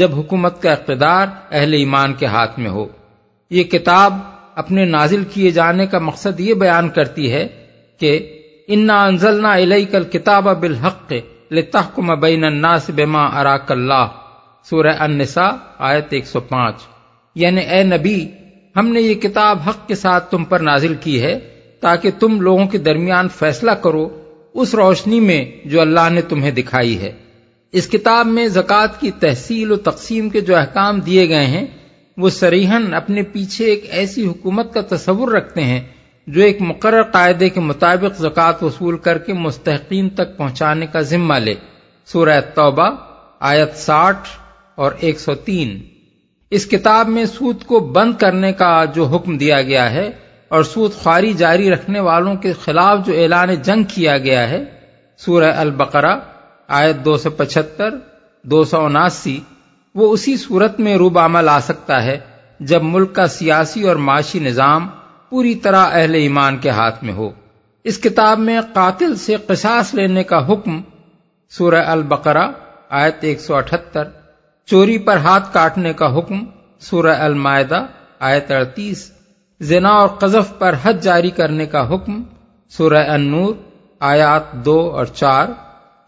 جب حکومت کا اقتدار اہل ایمان کے ہاتھ میں ہو۔ یہ کتاب اپنے نازل کیے جانے کا مقصد یہ بیان کرتی ہے کہ انا انزلنا الیک الکتاب بالحق لتحکم بین الناس بما اراک اللہ، سورہ النساء آیت ایک سو پانچ، یعنی اے نبی ہم نے یہ کتاب حق کے ساتھ تم پر نازل کی ہے تاکہ تم لوگوں کے درمیان فیصلہ کرو اس روشنی میں جو اللہ نے تمہیں دکھائی ہے۔ اس کتاب میں زکوٰۃ کی تحصیل و تقسیم کے جو احکام دیے گئے ہیں وہ صریحاً اپنے پیچھے ایک ایسی حکومت کا تصور رکھتے ہیں جو ایک مقرر قاعدے کے مطابق زکوٰۃ وصول کر کے مستحقین تک پہنچانے کا ذمہ لے، سورہ توبہ آیت ساٹھ اور ایک سو تین۔ اس کتاب میں سود کو بند کرنے کا جو حکم دیا گیا ہے اور سود خواری جاری رکھنے والوں کے خلاف جو اعلان جنگ کیا گیا ہے، سورہ البقرہ آیت دو سو پچہتر، دو سو اناسی، وہ اسی صورت میں روب عمل آ سکتا ہے جب ملک کا سیاسی اور معاشی نظام پوری طرح اہل ایمان کے ہاتھ میں ہو۔ اس کتاب میں قاتل سے قصاص لینے کا حکم، سورہ البقرہ آیت ایک سو اٹھہتر، چوری پر ہاتھ کاٹنے کا حکم، سورہ المائدہ آیت اڑتیس، زنا اور قذف پر حد جاری کرنے کا حکم، سورہ النور آیات دو اور چار،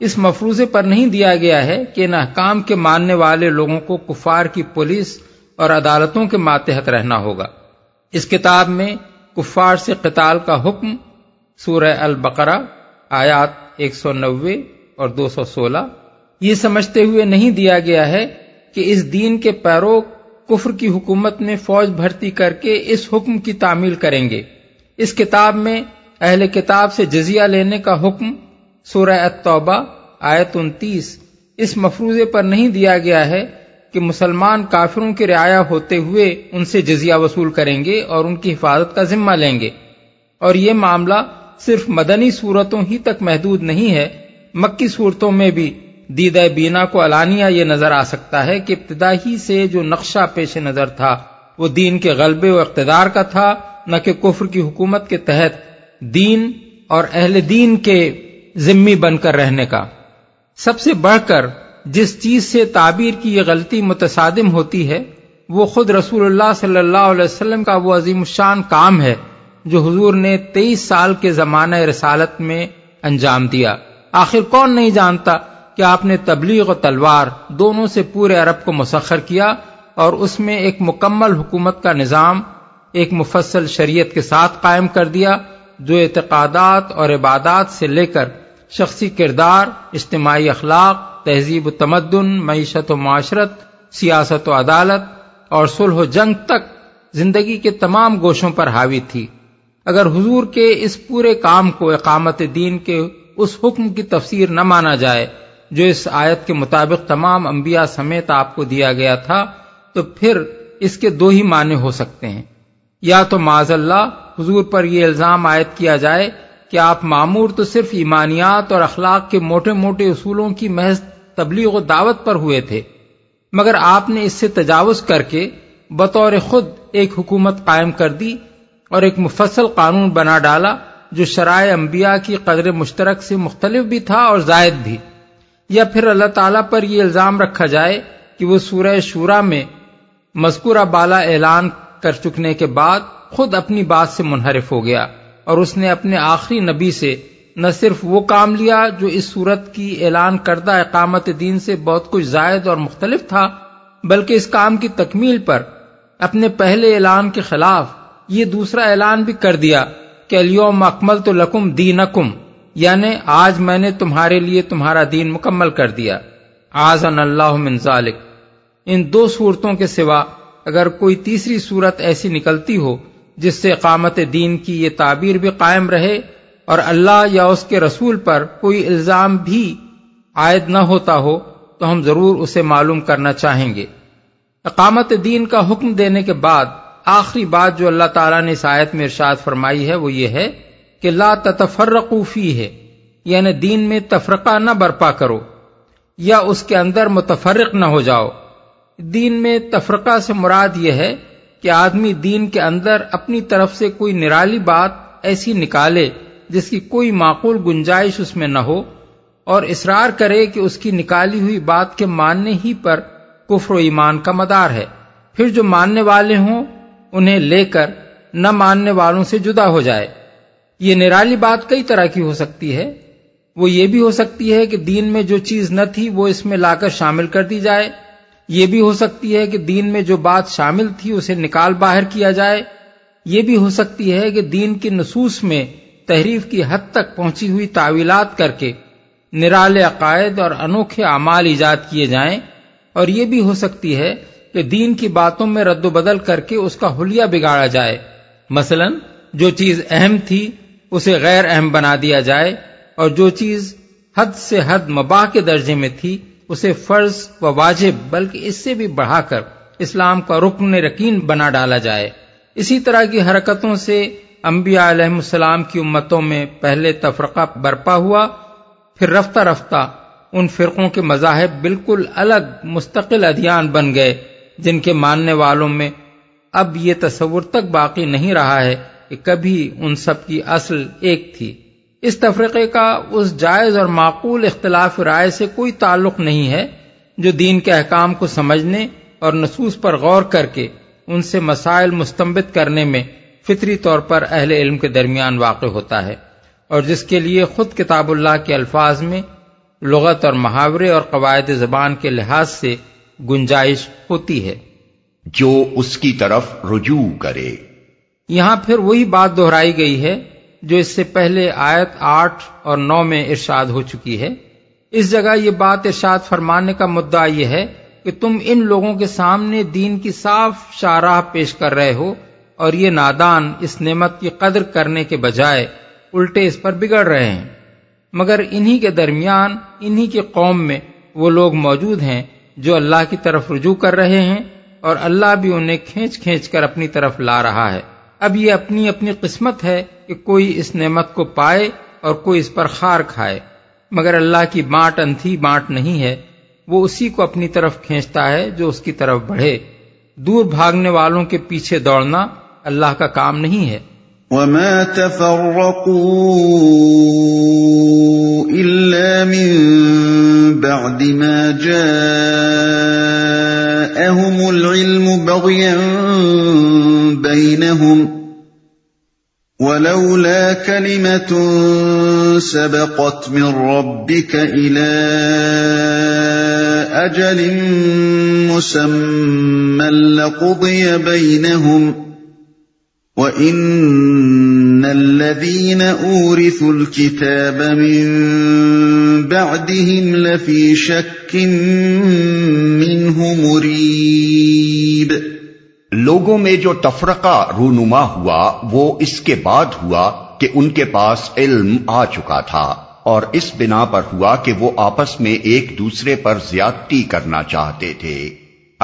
اس مفروضے پر نہیں دیا گیا ہے کہ ان احکام کے ماننے والے لوگوں کو کفار کی پولیس اور عدالتوں کے ماتحت رہنا ہوگا۔ اس کتاب میں کفار سے قتال کا حکم، سورہ البقرہ آیات ایک سو نوے اور دو سو سولہ، یہ سمجھتے ہوئے نہیں دیا گیا ہے کہ اس دین کے پیرو کفر کی حکومت میں فوج بھرتی کر کے اس حکم کی تعمیل کریں گے۔ اس کتاب میں اہل کتاب سے جزیہ لینے کا حکم، سورہ التوبہ آیت انتیس، اس مفروضے پر نہیں دیا گیا ہے کہ مسلمان کافروں کی رعایا ہوتے ہوئے ان سے جزیہ وصول کریں گے اور ان کی حفاظت کا ذمہ لیں گے۔ اور یہ معاملہ صرف مدنی صورتوں ہی تک محدود نہیں ہے، مکی صورتوں میں بھی دیدہ بینا کو علانیہ یہ نظر آ سکتا ہے کہ ابتدا ہی سے جو نقشہ پیش نظر تھا وہ دین کے غلبے و اقتدار کا تھا، نہ کہ کفر کی حکومت کے تحت دین اور اہل دین کے ذمہ بن کر رہنے کا۔ سب سے بڑھ کر جس چیز سے تعبیر کی یہ غلطی متصادم ہوتی ہے وہ خود رسول اللہ صلی اللہ علیہ وسلم کا وہ عظیم الشان کام ہے جو حضور نے تیئیس سال کے زمانہ رسالت میں انجام دیا۔ آخر کون نہیں جانتا کہ آپ نے تبلیغ و تلوار دونوں سے پورے عرب کو مسخر کیا اور اس میں ایک مکمل حکومت کا نظام ایک مفصل شریعت کے ساتھ قائم کر دیا جو اعتقادات اور عبادات سے لے کر شخصی کردار، اجتماعی اخلاق، تہذیب و تمدن، معیشت و معاشرت، سیاست و عدالت اور صلح و جنگ تک زندگی کے تمام گوشوں پر حاوی تھی۔ اگر حضور کے اس پورے کام کو اقامت دین کے اس حکم کی تفسیر نہ مانا جائے جو اس آیت کے مطابق تمام انبیاء سمیت آپ کو دیا گیا تھا تو پھر اس کے دو ہی معنی ہو سکتے ہیں، یا تو معاذ اللہ حضور پر یہ الزام عائد کیا جائے کہ آپ معمور تو صرف ایمانیات اور اخلاق کے موٹے موٹے اصولوں کی محض تبلیغ و دعوت پر ہوئے تھے، مگر آپ نے اس سے تجاوز کر کے بطور خود ایک حکومت قائم کر دی اور ایک مفصل قانون بنا ڈالا جو شرائع انبیاء کی قدر مشترک سے مختلف بھی تھا اور زائد بھی۔ یا پھر اللہ تعالیٰ پر یہ الزام رکھا جائے کہ وہ سورہ شورا میں مذکورہ بالا اعلان کر چکنے کے بعد خود اپنی بات سے منحرف ہو گیا، اور اس نے اپنے آخری نبی سے نہ صرف وہ کام لیا جو اس صورت کی اعلان کردہ اقامت دین سے بہت کچھ زائد اور مختلف تھا، بلکہ اس کام کی تکمیل پر اپنے پہلے اعلان کے خلاف یہ دوسرا اعلان بھی کر دیا کہ الیوم اکملت لکم دینکم، یعنی آج میں نے تمہارے لیے تمہارا دین مکمل کر دیا۔ اعاذنا اللہ من ذالک۔ ان دو صورتوں کے سوا اگر کوئی تیسری صورت ایسی نکلتی ہو جس سے اقامت دین کی یہ تعبیر بھی قائم رہے اور اللہ یا اس کے رسول پر کوئی الزام بھی عائد نہ ہوتا ہو، تو ہم ضرور اسے معلوم کرنا چاہیں گے۔ اقامت دین کا حکم دینے کے بعد آخری بات جو اللہ تعالیٰ نے اس آیت میں ارشاد فرمائی ہے وہ یہ ہے کہ لا تتفرقوا فیہ، یعنی دین میں تفرقہ نہ برپا کرو یا اس کے اندر متفرق نہ ہو جاؤ۔ دین میں تفرقہ سے مراد یہ ہے کہ آدمی دین کے اندر اپنی طرف سے کوئی نرالی بات ایسی نکالے جس کی کوئی معقول گنجائش اس میں نہ ہو، اور اصرار کرے کہ اس کی نکالی ہوئی بات کے ماننے ہی پر کفر و ایمان کا مدار ہے، پھر جو ماننے والے ہوں انہیں لے کر نہ ماننے والوں سے جدا ہو جائے۔ یہ نرالی بات کئی طرح کی ہو سکتی ہے، وہ یہ بھی ہو سکتی ہے کہ دین میں جو چیز نہ تھی وہ اس میں لا کر شامل کر دی جائے، یہ بھی ہو سکتی ہے کہ دین میں جو بات شامل تھی اسے نکال باہر کیا جائے، یہ بھی ہو سکتی ہے کہ دین کے نصوص میں تحریف کی حد تک پہنچی ہوئی تعویلات کر کے نرالے عقائد اور انوکھے اعمال ایجاد کیے جائیں، اور یہ بھی ہو سکتی ہے کہ دین کی باتوں میں رد و بدل کر کے اس کا حلیہ بگاڑا جائے۔ مثلا جو چیز اہم تھی اسے غیر اہم بنا دیا جائے، اور جو چیز حد سے حد مباح کے درجے میں تھی اسے فرض و واجب بلکہ اس سے بھی بڑھا کر اسلام کا رکن رکین بنا ڈالا جائے۔ اسی طرح کی حرکتوں سے انبیاء علیہ السلام کی امتوں میں پہلے تفرقہ برپا ہوا، پھر رفتہ رفتہ ان فرقوں کے مذاہب بالکل الگ مستقل ادیان بن گئے، جن کے ماننے والوں میں اب یہ تصور تک باقی نہیں رہا ہے کہ کبھی ان سب کی اصل ایک تھی۔ اس تفرقے کا اس جائز اور معقول اختلاف رائے سے کوئی تعلق نہیں ہے جو دین کے احکام کو سمجھنے اور نصوص پر غور کر کے ان سے مسائل مستنبط کرنے میں فطری طور پر اہل علم کے درمیان واقع ہوتا ہے، اور جس کے لیے خود کتاب اللہ کے الفاظ میں لغت اور محاورے اور قواعد زبان کے لحاظ سے گنجائش ہوتی ہے جو اس کی طرف رجوع کرے۔ یہاں پھر وہی بات دہرائی گئی ہے جو اس سے پہلے آیت آٹھ اور نو میں ارشاد ہو چکی ہے۔ اس جگہ یہ بات ارشاد فرمانے کا مدعا یہ ہے کہ تم ان لوگوں کے سامنے دین کی صاف شاہراہ پیش کر رہے ہو، اور یہ نادان اس نعمت کی قدر کرنے کے بجائے الٹے اس پر بگڑ رہے ہیں۔ مگر انہی کے درمیان، انہی کی قوم میں وہ لوگ موجود ہیں جو اللہ کی طرف رجوع کر رہے ہیں، اور اللہ بھی انہیں کھینچ کھینچ کر اپنی طرف لا رہا ہے۔ اب یہ اپنی اپنی قسمت ہے کہ کوئی اس نعمت کو پائے اور کوئی اس پر خار کھائے، مگر اللہ کی بانٹ انتھی بانٹ نہیں ہے، وہ اسی کو اپنی طرف کھینچتا ہے جو اس کی طرف بڑھے۔ دور بھاگنے والوں کے پیچھے دوڑنا اللہ کا کام نہیں ہے۔ وَمَا تَفَرَّقُوا إِلَّا مِن بَعْدِ مَا جَاءَهُمُ الْعِلْمُ بَغْيًا بَيْنَهُمْ وَلَوْلَا كَلِمَةٌ سَبَقَتْ مِنْ رَبِّكَ إِلَى أَجَلٍ مُّسَمًّى لَّقُضِيَ بَيْنَهُمْ وَإِنَّ الَّذِينَ أُورِثُوا الْكِتَابَ مِن بَعْدِهِمْ لَفِي شَكٍّ مِّنْهُ مُرِيبٍ۔ لوگوں میں جو تفرقہ رونما ہوا وہ اس کے بعد ہوا کہ ان کے پاس علم آ چکا تھا، اور اس بنا پر ہوا کہ وہ آپس میں ایک دوسرے پر زیادتی کرنا چاہتے تھے۔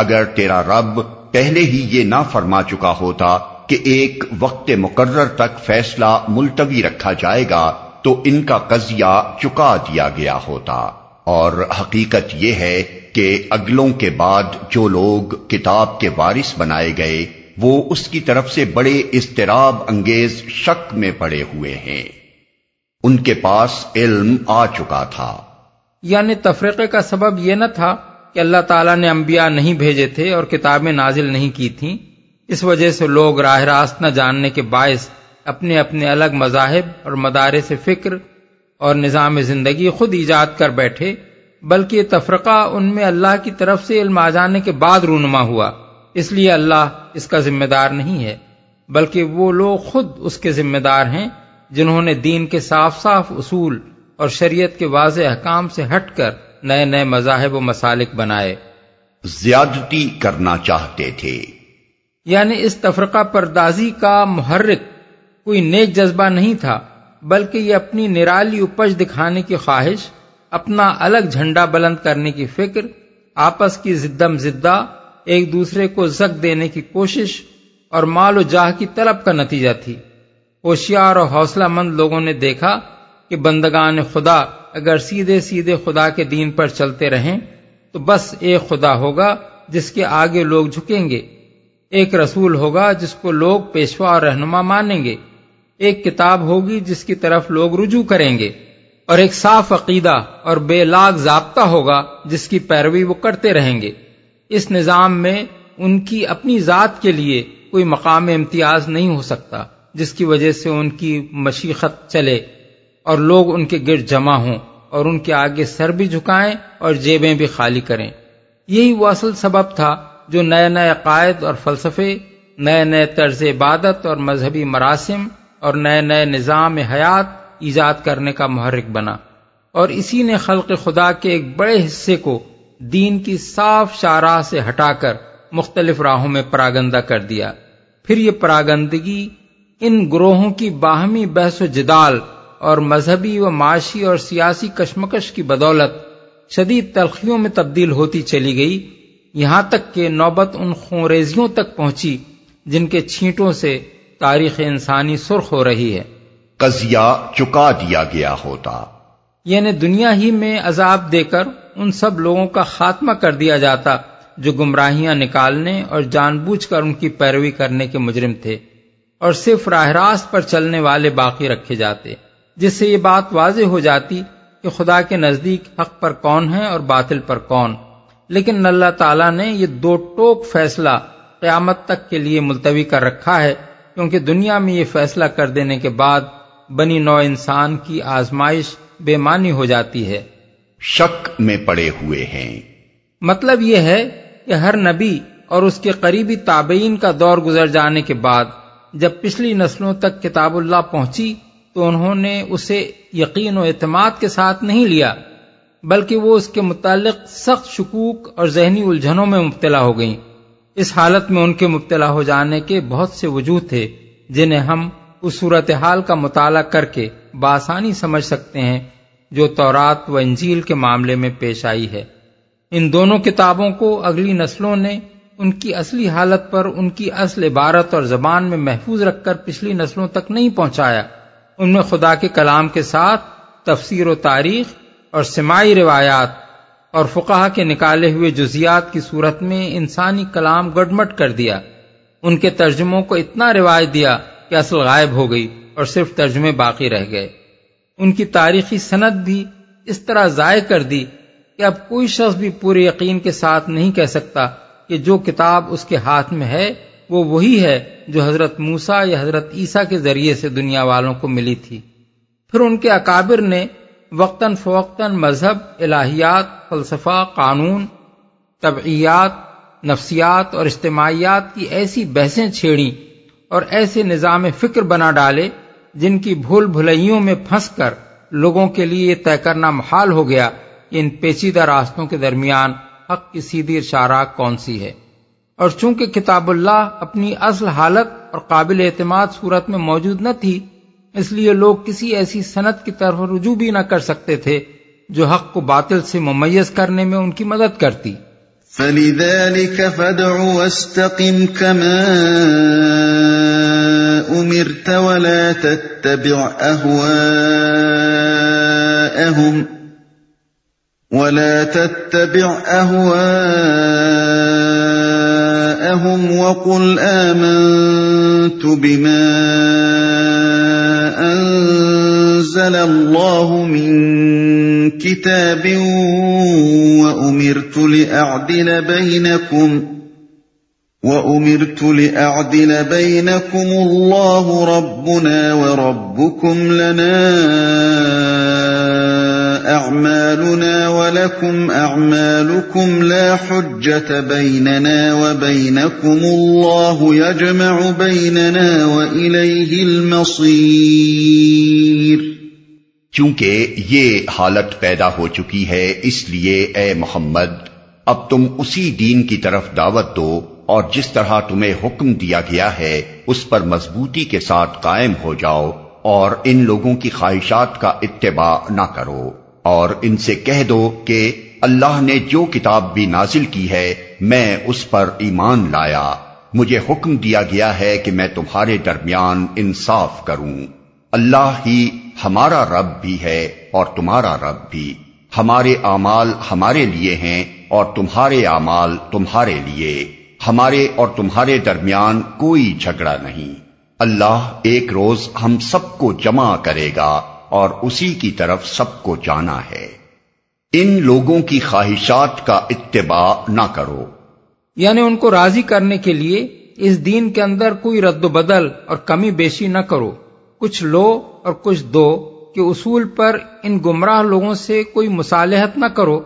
اگر تیرا رب پہلے ہی یہ نہ فرما چکا ہوتا کہ ایک وقت مقرر تک فیصلہ ملتوی رکھا جائے گا تو ان کا قضیہ چکا دیا گیا ہوتا، اور حقیقت یہ ہے کہ اگلوں کے بعد جو لوگ کتاب کے وارث بنائے گئے وہ اس کی طرف سے بڑے اضطراب انگیز شک میں پڑے ہوئے ہیں، ان کے پاس علم آ چکا تھا۔ یعنی تفریقے کا سبب یہ نہ تھا کہ اللہ تعالیٰ نے انبیاء نہیں بھیجے تھے اور کتابیں نازل نہیں کی تھیں، اس وجہ سے لوگ راہ راست نہ جاننے کے باعث اپنے اپنے الگ مذاہب اور مدارس فکر اور نظام زندگی خود ایجاد کر بیٹھے، بلکہ یہ تفرقہ ان میں اللہ کی طرف سے علم آ جانے کے بعد رونما ہوا، اس لیے اللہ اس کا ذمہ دار نہیں ہے، بلکہ وہ لوگ خود اس کے ذمہ دار ہیں جنہوں نے دین کے صاف صاف اصول اور شریعت کے واضح احکام سے ہٹ کر نئے نئے مذاہب و مسالک بنائے، زیادتی کرنا چاہتے تھے۔ یعنی اس تفرقہ پردازی کا محرک کوئی نیک جذبہ نہیں تھا، بلکہ یہ اپنی نرالی اپج دکھانے کی خواہش، اپنا الگ جھنڈا بلند کرنے کی فکر، آپس کی ضدم ضدہ، ایک دوسرے کو زک دینے کی کوشش اور مال و جاہ کی طلب کا نتیجہ تھی۔ ہوشیار اور حوصلہ مند لوگوں نے دیکھا کہ بندگان خدا اگر سیدھے سیدھے خدا کے دین پر چلتے رہیں تو بس ایک خدا ہوگا جس کے آگے لوگ جھکیں گے، ایک رسول ہوگا جس کو لوگ پیشوا اور رہنما مانیں گے، ایک کتاب ہوگی جس کی طرف لوگ رجوع کریں گے، اور ایک صاف عقیدہ اور بے لاگ ضابطہ ہوگا جس کی پیروی وہ کرتے رہیں گے۔ اس نظام میں ان کی اپنی ذات کے لیے کوئی مقام امتیاز نہیں ہو سکتا جس کی وجہ سے ان کی مشیخت چلے اور لوگ ان کے گرد جمع ہوں اور ان کے آگے سر بھی جھکائیں اور جیبیں بھی خالی کریں۔ یہی وہ اصل سبب تھا جو نئے نئے عقائد اور فلسفے، نئے نئے طرز عبادت اور مذہبی مراسم اور نئے نئے نظام حیات ایجاد کرنے کا محرک بنا، اور اسی نے خلق خدا کے ایک بڑے حصے کو دین کی صاف شاہراہ سے ہٹا کر مختلف راہوں میں پراگندہ کر دیا۔ پھر یہ پراگندگی ان گروہوں کی باہمی بحث و جدال اور مذہبی و معاشی اور سیاسی کشمکش کی بدولت شدید تلخیوں میں تبدیل ہوتی چلی گئی، یہاں تک کہ نوبت ان خونریزیوں تک پہنچی جن کے چھینٹوں سے تاریخ انسانی سرخ ہو رہی ہے۔ قضیہ چکا دیا گیا ہوتا، یعنی دنیا ہی میں عذاب دے کر ان سب لوگوں کا خاتمہ کر دیا جاتا جو گمراہیاں نکالنے اور جان بوجھ کر ان کی پیروی کرنے کے مجرم تھے، اور صرف راہ راست پر چلنے والے باقی رکھے جاتے، جس سے یہ بات واضح ہو جاتی کہ خدا کے نزدیک حق پر کون ہے اور باطل پر کون۔ لیکن اللہ تعالیٰ نے یہ دو ٹوک فیصلہ قیامت تک کے لیے ملتوی کر رکھا ہے، کیونکہ دنیا میں یہ فیصلہ کر دینے کے بعد بنی نوع انسان کی آزمائش بے معنی ہو جاتی ہے، شک میں پڑے ہوئے ہیں۔ مطلب یہ ہے کہ ہر نبی اور اس کے قریبی تابعین کا دور گزر جانے کے بعد جب پچھلی نسلوں تک کتاب اللہ پہنچی تو انہوں نے اسے یقین و اعتماد کے ساتھ نہیں لیا، بلکہ وہ اس کے متعلق سخت شکوک اور ذہنی الجھنوں میں مبتلا ہو گئیں۔ اس حالت میں ان کے مبتلا ہو جانے کے بہت سے وجوہ تھے جنہیں ہم اس صورتحال کا مطالعہ کر کے بآسانی سمجھ سکتے ہیں جو تورات و انجیل کے معاملے میں پیش آئی ہے۔ ان دونوں کتابوں کو اگلی نسلوں نے ان کی اصلی حالت پر ان کی اصل عبارت اور زبان میں محفوظ رکھ کر پچھلی نسلوں تک نہیں پہنچایا، ان میں خدا کے کلام کے ساتھ تفسیر و تاریخ اور سماعی روایات اور فقہا کے نکالے ہوئے جزیات کی صورت میں انسانی کلام گڑمٹ کر دیا، ان کے ترجموں کو اتنا رواج دیا کہ اصل غائب ہو گئی اور صرف ترجمے باقی رہ گئے، ان کی تاریخی سند بھی اس طرح ضائع کر دی کہ اب کوئی شخص بھی پورے یقین کے ساتھ نہیں کہہ سکتا کہ جو کتاب اس کے ہاتھ میں ہے وہ وہی ہے جو حضرت موسیٰ یا حضرت عیسیٰ کے ذریعے سے دنیا والوں کو ملی تھی۔ پھر ان کے اکابر نے وقتاً فوقتاً مذہب، الہیات، فلسفہ، قانون، طبعیات، نفسیات اور اجتماعیات کی ایسی بحثیں چھیڑیں اور ایسے نظام فکر بنا ڈالے جن کی بھول بھلائیوں میں پھنس کر لوگوں کے لیے یہ طے کرنا محال ہو گیا کہ ان پیچیدہ راستوں کے درمیان حق کی سیدھی اشارہ کون سی ہے۔ اور چونکہ کتاب اللہ اپنی اصل حالت اور قابل اعتماد صورت میں موجود نہ تھی، اس لیے لوگ کسی ایسی سند کی طرف رجوع بھی نہ کر سکتے تھے جو حق کو باطل سے ممیز کرنے میں ان کی مدد کرتی۔ فَلِذَلِكَ فَادْعُ وَاسْتَقِمْ كَمَا أمرت ولا تتبع أهواءهم ولا تتبع أهواءهم وقل آمنت بما أنزل الله من كتاب وأمرت لأعدل بينكم وَأُمِرْتُ لِأَعْدِلَ بَيْنَكُمُ اللَّهُ رَبُّنَا وَرَبُّكُمْ لَنَا أَعْمَالُنَا وَلَكُمْ أَعْمَالُكُمْ لَا حُجَّةَ بَيْنَنَا وَبَيْنَكُمُ اللَّهُ يَجْمَعُ بَيْنَنَا وَإِلَيْهِ الْمَصِيرُ۔ کیونکہ یہ حالت پیدا ہو چکی ہے، اس لیے اے محمد اب تم اسی دین کی طرف دعوت دو اور جس طرح تمہیں حکم دیا گیا ہے اس پر مضبوطی کے ساتھ قائم ہو جاؤ، اور ان لوگوں کی خواہشات کا اتباع نہ کرو، اور ان سے کہہ دو کہ اللہ نے جو کتاب بھی نازل کی ہے میں اس پر ایمان لایا، مجھے حکم دیا گیا ہے کہ میں تمہارے درمیان انصاف کروں، اللہ ہی ہمارا رب بھی ہے اور تمہارا رب بھی، ہمارے اعمال ہمارے لیے ہیں اور تمہارے اعمال تمہارے لیے، ہمارے اور تمہارے درمیان کوئی جھگڑا نہیں، اللہ ایک روز ہم سب کو جمع کرے گا اور اسی کی طرف سب کو جانا ہے۔ ان لوگوں کی خواہشات کا اتباع نہ کرو، یعنی ان کو راضی کرنے کے لیے اس دین کے اندر کوئی رد و بدل اور کمی بیشی نہ کرو، کچھ لو اور کچھ دو کے اصول پر ان گمراہ لوگوں سے کوئی مصالحت نہ کرو،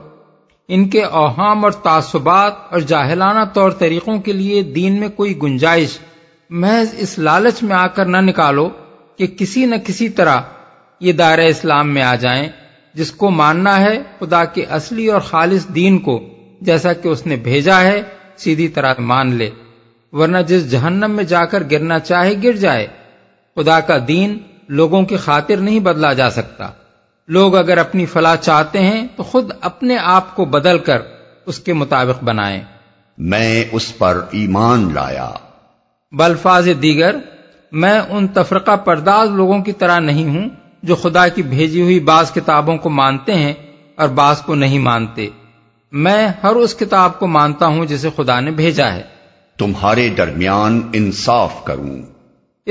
ان کے اوہام اور تعصبات اور جاہلانہ طور طریقوں کے لیے دین میں کوئی گنجائش محض اس لالچ میں آ کر نہ نکالو کہ کسی نہ کسی طرح یہ دائرہ اسلام میں آ جائیں، جس کو ماننا ہے خدا کے اصلی اور خالص دین کو جیسا کہ اس نے بھیجا ہے سیدھی طرح مان لے، ورنہ جس جہنم میں جا کر گرنا چاہے گر جائے۔ خدا کا دین لوگوں کی خاطر نہیں بدلا جا سکتا، لوگ اگر اپنی فلاح چاہتے ہیں تو خود اپنے آپ کو بدل کر اس کے مطابق بنائیں۔ میں اس پر ایمان لایا، بالفاظ دیگر میں ان تفرقہ پرداز لوگوں کی طرح نہیں ہوں جو خدا کی بھیجی ہوئی بعض کتابوں کو مانتے ہیں اور بعض کو نہیں مانتے، میں ہر اس کتاب کو مانتا ہوں جسے خدا نے بھیجا ہے۔ تمہارے درمیان انصاف کروں،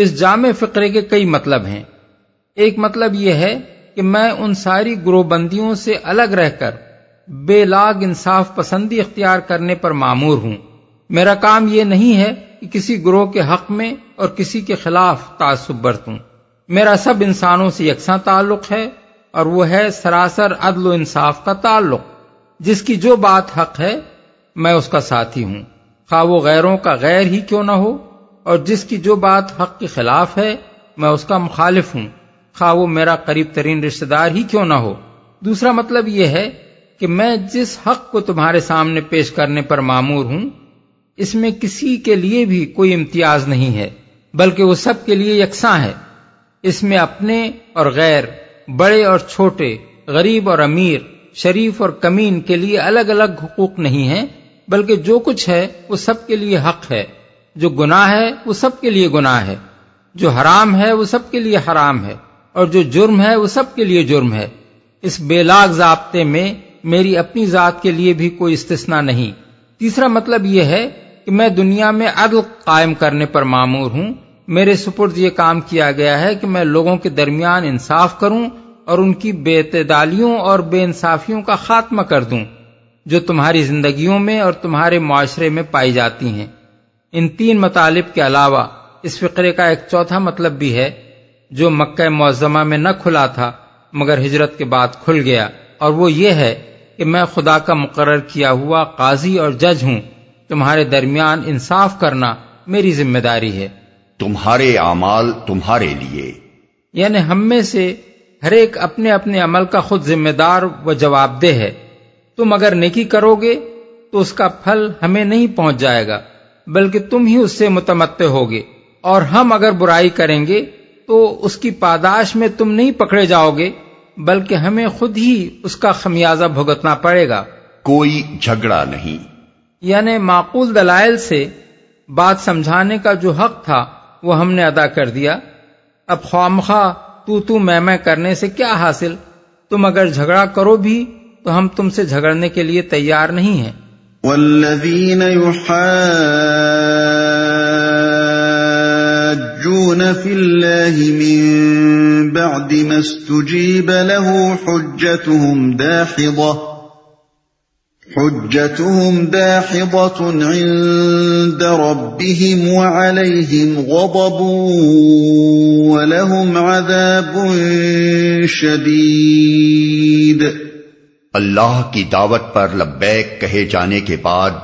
اس جامع فقرے کے کئی مطلب ہیں، ایک مطلب یہ ہے کہ میں ان ساری گروہ بندیوں سے الگ رہ کر بے لاگ انصاف پسندی اختیار کرنے پر مامور ہوں، میرا کام یہ نہیں ہے کہ کسی گروہ کے حق میں اور کسی کے خلاف تعصب برتوں، میرا سب انسانوں سے یکساں تعلق ہے اور وہ ہے سراسر عدل و انصاف کا تعلق، جس کی جو بات حق ہے میں اس کا ساتھی ہوں خواہ وہ غیروں کا غیر ہی کیوں نہ ہو، اور جس کی جو بات حق کے خلاف ہے میں اس کا مخالف ہوں خواہ وہ میرا قریب ترین رشتہ دار ہی کیوں نہ ہو۔ دوسرا مطلب یہ ہے کہ میں جس حق کو تمہارے سامنے پیش کرنے پر مامور ہوں اس میں کسی کے لیے بھی کوئی امتیاز نہیں ہے، بلکہ وہ سب کے لیے یکساں ہے، اس میں اپنے اور غیر، بڑے اور چھوٹے، غریب اور امیر، شریف اور کمین کے لیے الگ الگ حقوق نہیں ہیں، بلکہ جو کچھ ہے وہ سب کے لیے حق ہے، جو گناہ ہے وہ سب کے لیے گناہ ہے، جو حرام ہے وہ سب کے لیے حرام ہے، اور جو جرم ہے وہ سب کے لیے جرم ہے، اس بے لاگ ضابطے میں میری اپنی ذات کے لیے بھی کوئی استثنا نہیں۔ تیسرا مطلب یہ ہے کہ میں دنیا میں عدل قائم کرنے پر مامور ہوں، میرے سپرد یہ کام کیا گیا ہے کہ میں لوگوں کے درمیان انصاف کروں اور ان کی بے اعتدالیوں اور بے انصافیوں کا خاتمہ کر دوں جو تمہاری زندگیوں میں اور تمہارے معاشرے میں پائی جاتی ہیں۔ ان تین مطالب کے علاوہ اس فقرے کا ایک چوتھا مطلب بھی ہے جو مکہ معظمہ میں نہ کھلا تھا مگر ہجرت کے بعد کھل گیا، اور وہ یہ ہے کہ میں خدا کا مقرر کیا ہوا قاضی اور جج ہوں، تمہارے درمیان انصاف کرنا میری ذمہ داری ہے۔ تمہارے اعمال تمہارے لیے، یعنی ہم میں سے ہر ایک اپنے اپنے عمل کا خود ذمہ دار و جواب دہ ہے، تم اگر نیکی کرو گے تو اس کا پھل ہمیں نہیں پہنچ جائے گا بلکہ تم ہی اس سے متمتع ہوگے، اور ہم اگر برائی کریں گے تو اس کی پاداش میں تم نہیں پکڑے جاؤ گے بلکہ ہمیں خود ہی اس کا خمیازہ بھگتنا پڑے گا۔ کوئی جھگڑا نہیں، یعنی معقول دلائل سے بات سمجھانے کا جو حق تھا وہ ہم نے ادا کر دیا، اب خواہ تو تو میں میں کرنے سے کیا حاصل، تم اگر جھگڑا کرو بھی تو ہم تم سے جھگڑنے کے لیے تیار نہیں ہیں۔ والذین یحاجون فی اللہ من بعد ما استجیب لہ حجتهم داحضہ حجتهم داحضة عند ربهم وعليهم غضب ولهم عذاب شدید۔ اللہ کی دعوت پر لبیک کہے جانے کے بعد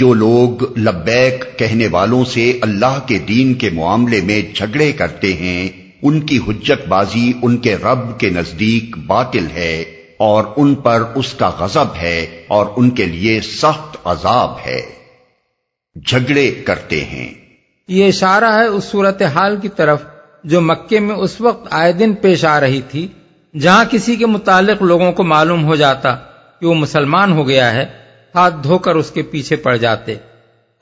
جو لوگ لبیک کہنے والوں سے اللہ کے دین کے معاملے میں جھگڑے کرتے ہیں، ان کی حجت بازی ان کے رب کے نزدیک باطل ہے اور ان پر اس کا غضب ہے اور ان کے لیے سخت عذاب ہے۔ جھگڑے کرتے ہیں، یہ اشارہ ہے اس صورتحال کی طرف جو مکے میں اس وقت آئے دن پیش آ رہی تھی، جہاں کسی کے متعلق لوگوں کو معلوم ہو جاتا کہ وہ مسلمان ہو گیا ہے، ہاتھ دھو کر اس کے پیچھے پڑ جاتے،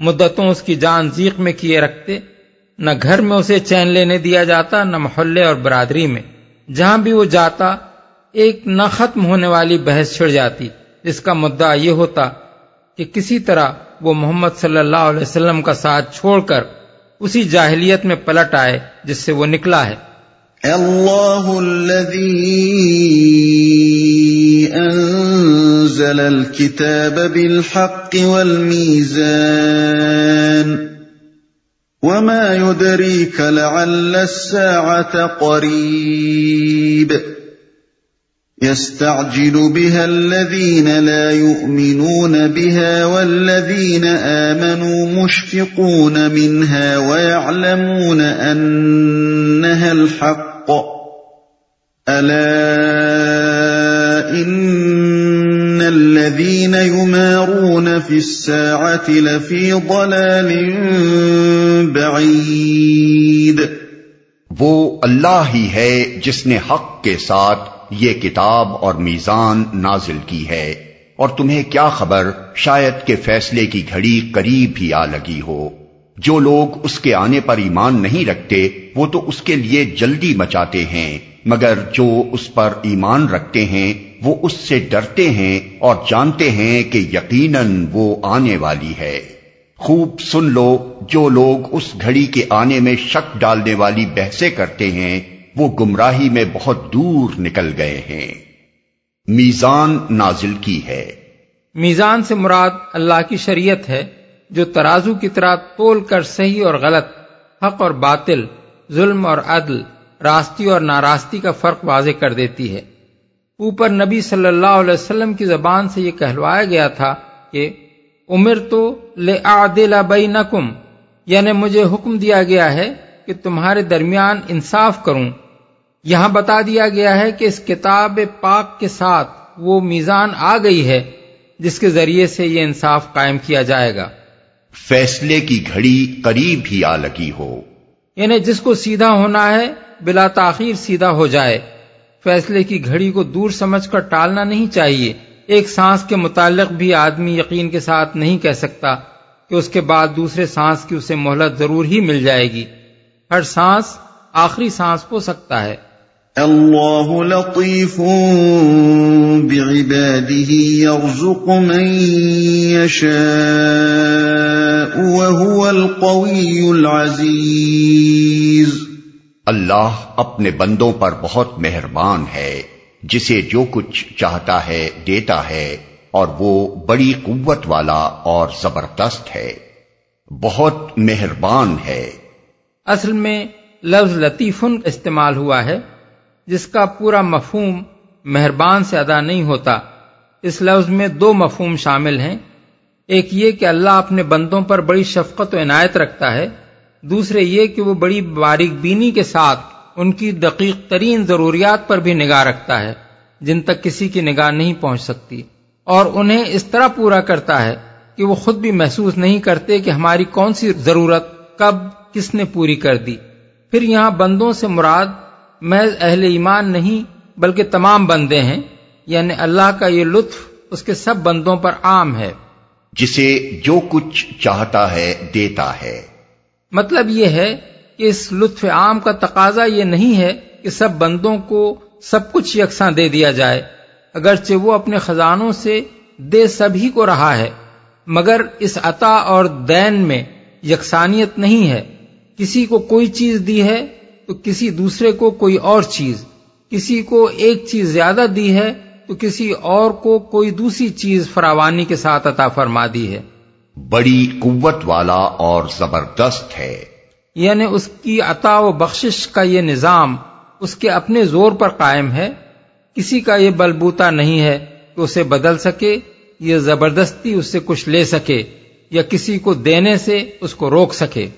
مدتوں اس کی جان زیق میں کیے رکھتے، نہ گھر میں اسے چین لینے دیا جاتا، نہ محلے اور برادری میں، جہاں بھی وہ جاتا ایک نہ ختم ہونے والی بحث چھڑ جاتی، جس کا مدعا یہ ہوتا کہ کسی طرح وہ محمد صلی اللہ علیہ وسلم کا ساتھ چھوڑ کر اسی جاہلیت میں پلٹ آئے جس سے وہ نکلا ہے۔ اللہ الذی انزل الکتاب بالحق والمیزان وما یدریک لعل الساعة قریب يستعجل بها الذين لا يؤمنون بها والذين آمنوا مشفقون منها ويعلمون أنها الحق ألا إن الذين يمارون في الساعة لفي ضلال بعيد۔ وہ اللہ ہی ہے جس نے حق کے ساتھ یہ کتاب اور میزان نازل کی ہے، اور تمہیں کیا خبر، شاید کہ فیصلے کی گھڑی قریب ہی آ لگی ہو۔ جو لوگ اس کے آنے پر ایمان نہیں رکھتے وہ تو اس کے لیے جلدی مچاتے ہیں، مگر جو اس پر ایمان رکھتے ہیں وہ اس سے ڈرتے ہیں اور جانتے ہیں کہ یقیناً وہ آنے والی ہے۔ خوب سن لو، جو لوگ اس گھڑی کے آنے میں شک ڈالنے والی بحثیں کرتے ہیں وہ گمراہی میں بہت دور نکل گئے ہیں۔ میزان نازل کی ہے، میزان سے مراد اللہ کی شریعت ہے، جو ترازو کی طرح تول کر صحیح اور غلط، حق اور باطل، ظلم اور عدل، راستی اور ناراستی کا فرق واضح کر دیتی ہے۔ اوپر نبی صلی اللہ علیہ وسلم کی زبان سے یہ کہلوایا گیا تھا کہ امرتو لأعدل بینکم، یعنی مجھے حکم دیا گیا ہے کہ تمہارے درمیان انصاف کروں۔ یہاں بتا دیا گیا ہے کہ اس کتاب پاک کے ساتھ وہ میزان آ گئی ہے جس کے ذریعے سے یہ انصاف قائم کیا جائے گا۔ فیصلے کی گھڑی قریب ہی آ لگی ہو، یعنی جس کو سیدھا ہونا ہے بلا تاخیر سیدھا ہو جائے۔ فیصلے کی گھڑی کو دور سمجھ کر ٹالنا نہیں چاہیے۔ ایک سانس کے متعلق بھی آدمی یقین کے ساتھ نہیں کہہ سکتا کہ اس کے بعد دوسرے سانس کی اسے مہلت ضرور ہی مل جائے گی، ہر سانس آخری سانس ہو سکتا ہے۔ اللہ لطیف بعباده يرزق من يشاء وهو القوي العزيز۔ اللہ اپنے بندوں پر بہت مہربان ہے، جسے جو کچھ چاہتا ہے دیتا ہے، اور وہ بڑی قوت والا اور زبردست ہے، بہت مہربان ہے۔ اصل میں لفظ لطیفن استعمال ہوا ہے جس کا پورا مفہوم مہربان سے ادا نہیں ہوتا۔ اس لفظ میں دو مفہوم شامل ہیں، ایک یہ کہ اللہ اپنے بندوں پر بڑی شفقت و عنایت رکھتا ہے، دوسرے یہ کہ وہ بڑی باریک بینی کے ساتھ ان کی دقیق ترین ضروریات پر بھی نگاہ رکھتا ہے، جن تک کسی کی نگاہ نہیں پہنچ سکتی، اور انہیں اس طرح پورا کرتا ہے کہ وہ خود بھی محسوس نہیں کرتے کہ ہماری کون سی ضرورت کب کس نے پوری کر دی۔ پھر یہاں بندوں سے مراد محض اہل ایمان نہیں بلکہ تمام بندے ہیں، یعنی اللہ کا یہ لطف اس کے سب بندوں پر عام ہے۔ جسے جو کچھ چاہتا ہے دیتا ہے، مطلب یہ ہے کہ اس لطف عام کا تقاضا یہ نہیں ہے کہ سب بندوں کو سب کچھ یکساں دے دیا جائے، اگرچہ وہ اپنے خزانوں سے دے سبھی کو رہا ہے، مگر اس عطا اور دین میں یکسانیت نہیں ہے۔ کسی کو کوئی چیز دی ہے تو کسی دوسرے کو کوئی اور چیز، کسی کو ایک چیز زیادہ دی ہے تو کسی اور کو کوئی دوسری چیز فراوانی کے ساتھ عطا فرما دی ہے۔ بڑی قوت والا اور زبردست ہے، یعنی اس کی عطا و بخشش کا یہ نظام اس کے اپنے زور پر قائم ہے، کسی کا یہ بلبوتا نہیں ہے کہ اسے بدل سکے یا زبردستی اس سے کچھ لے سکے یا کسی کو دینے سے اس کو روک سکے۔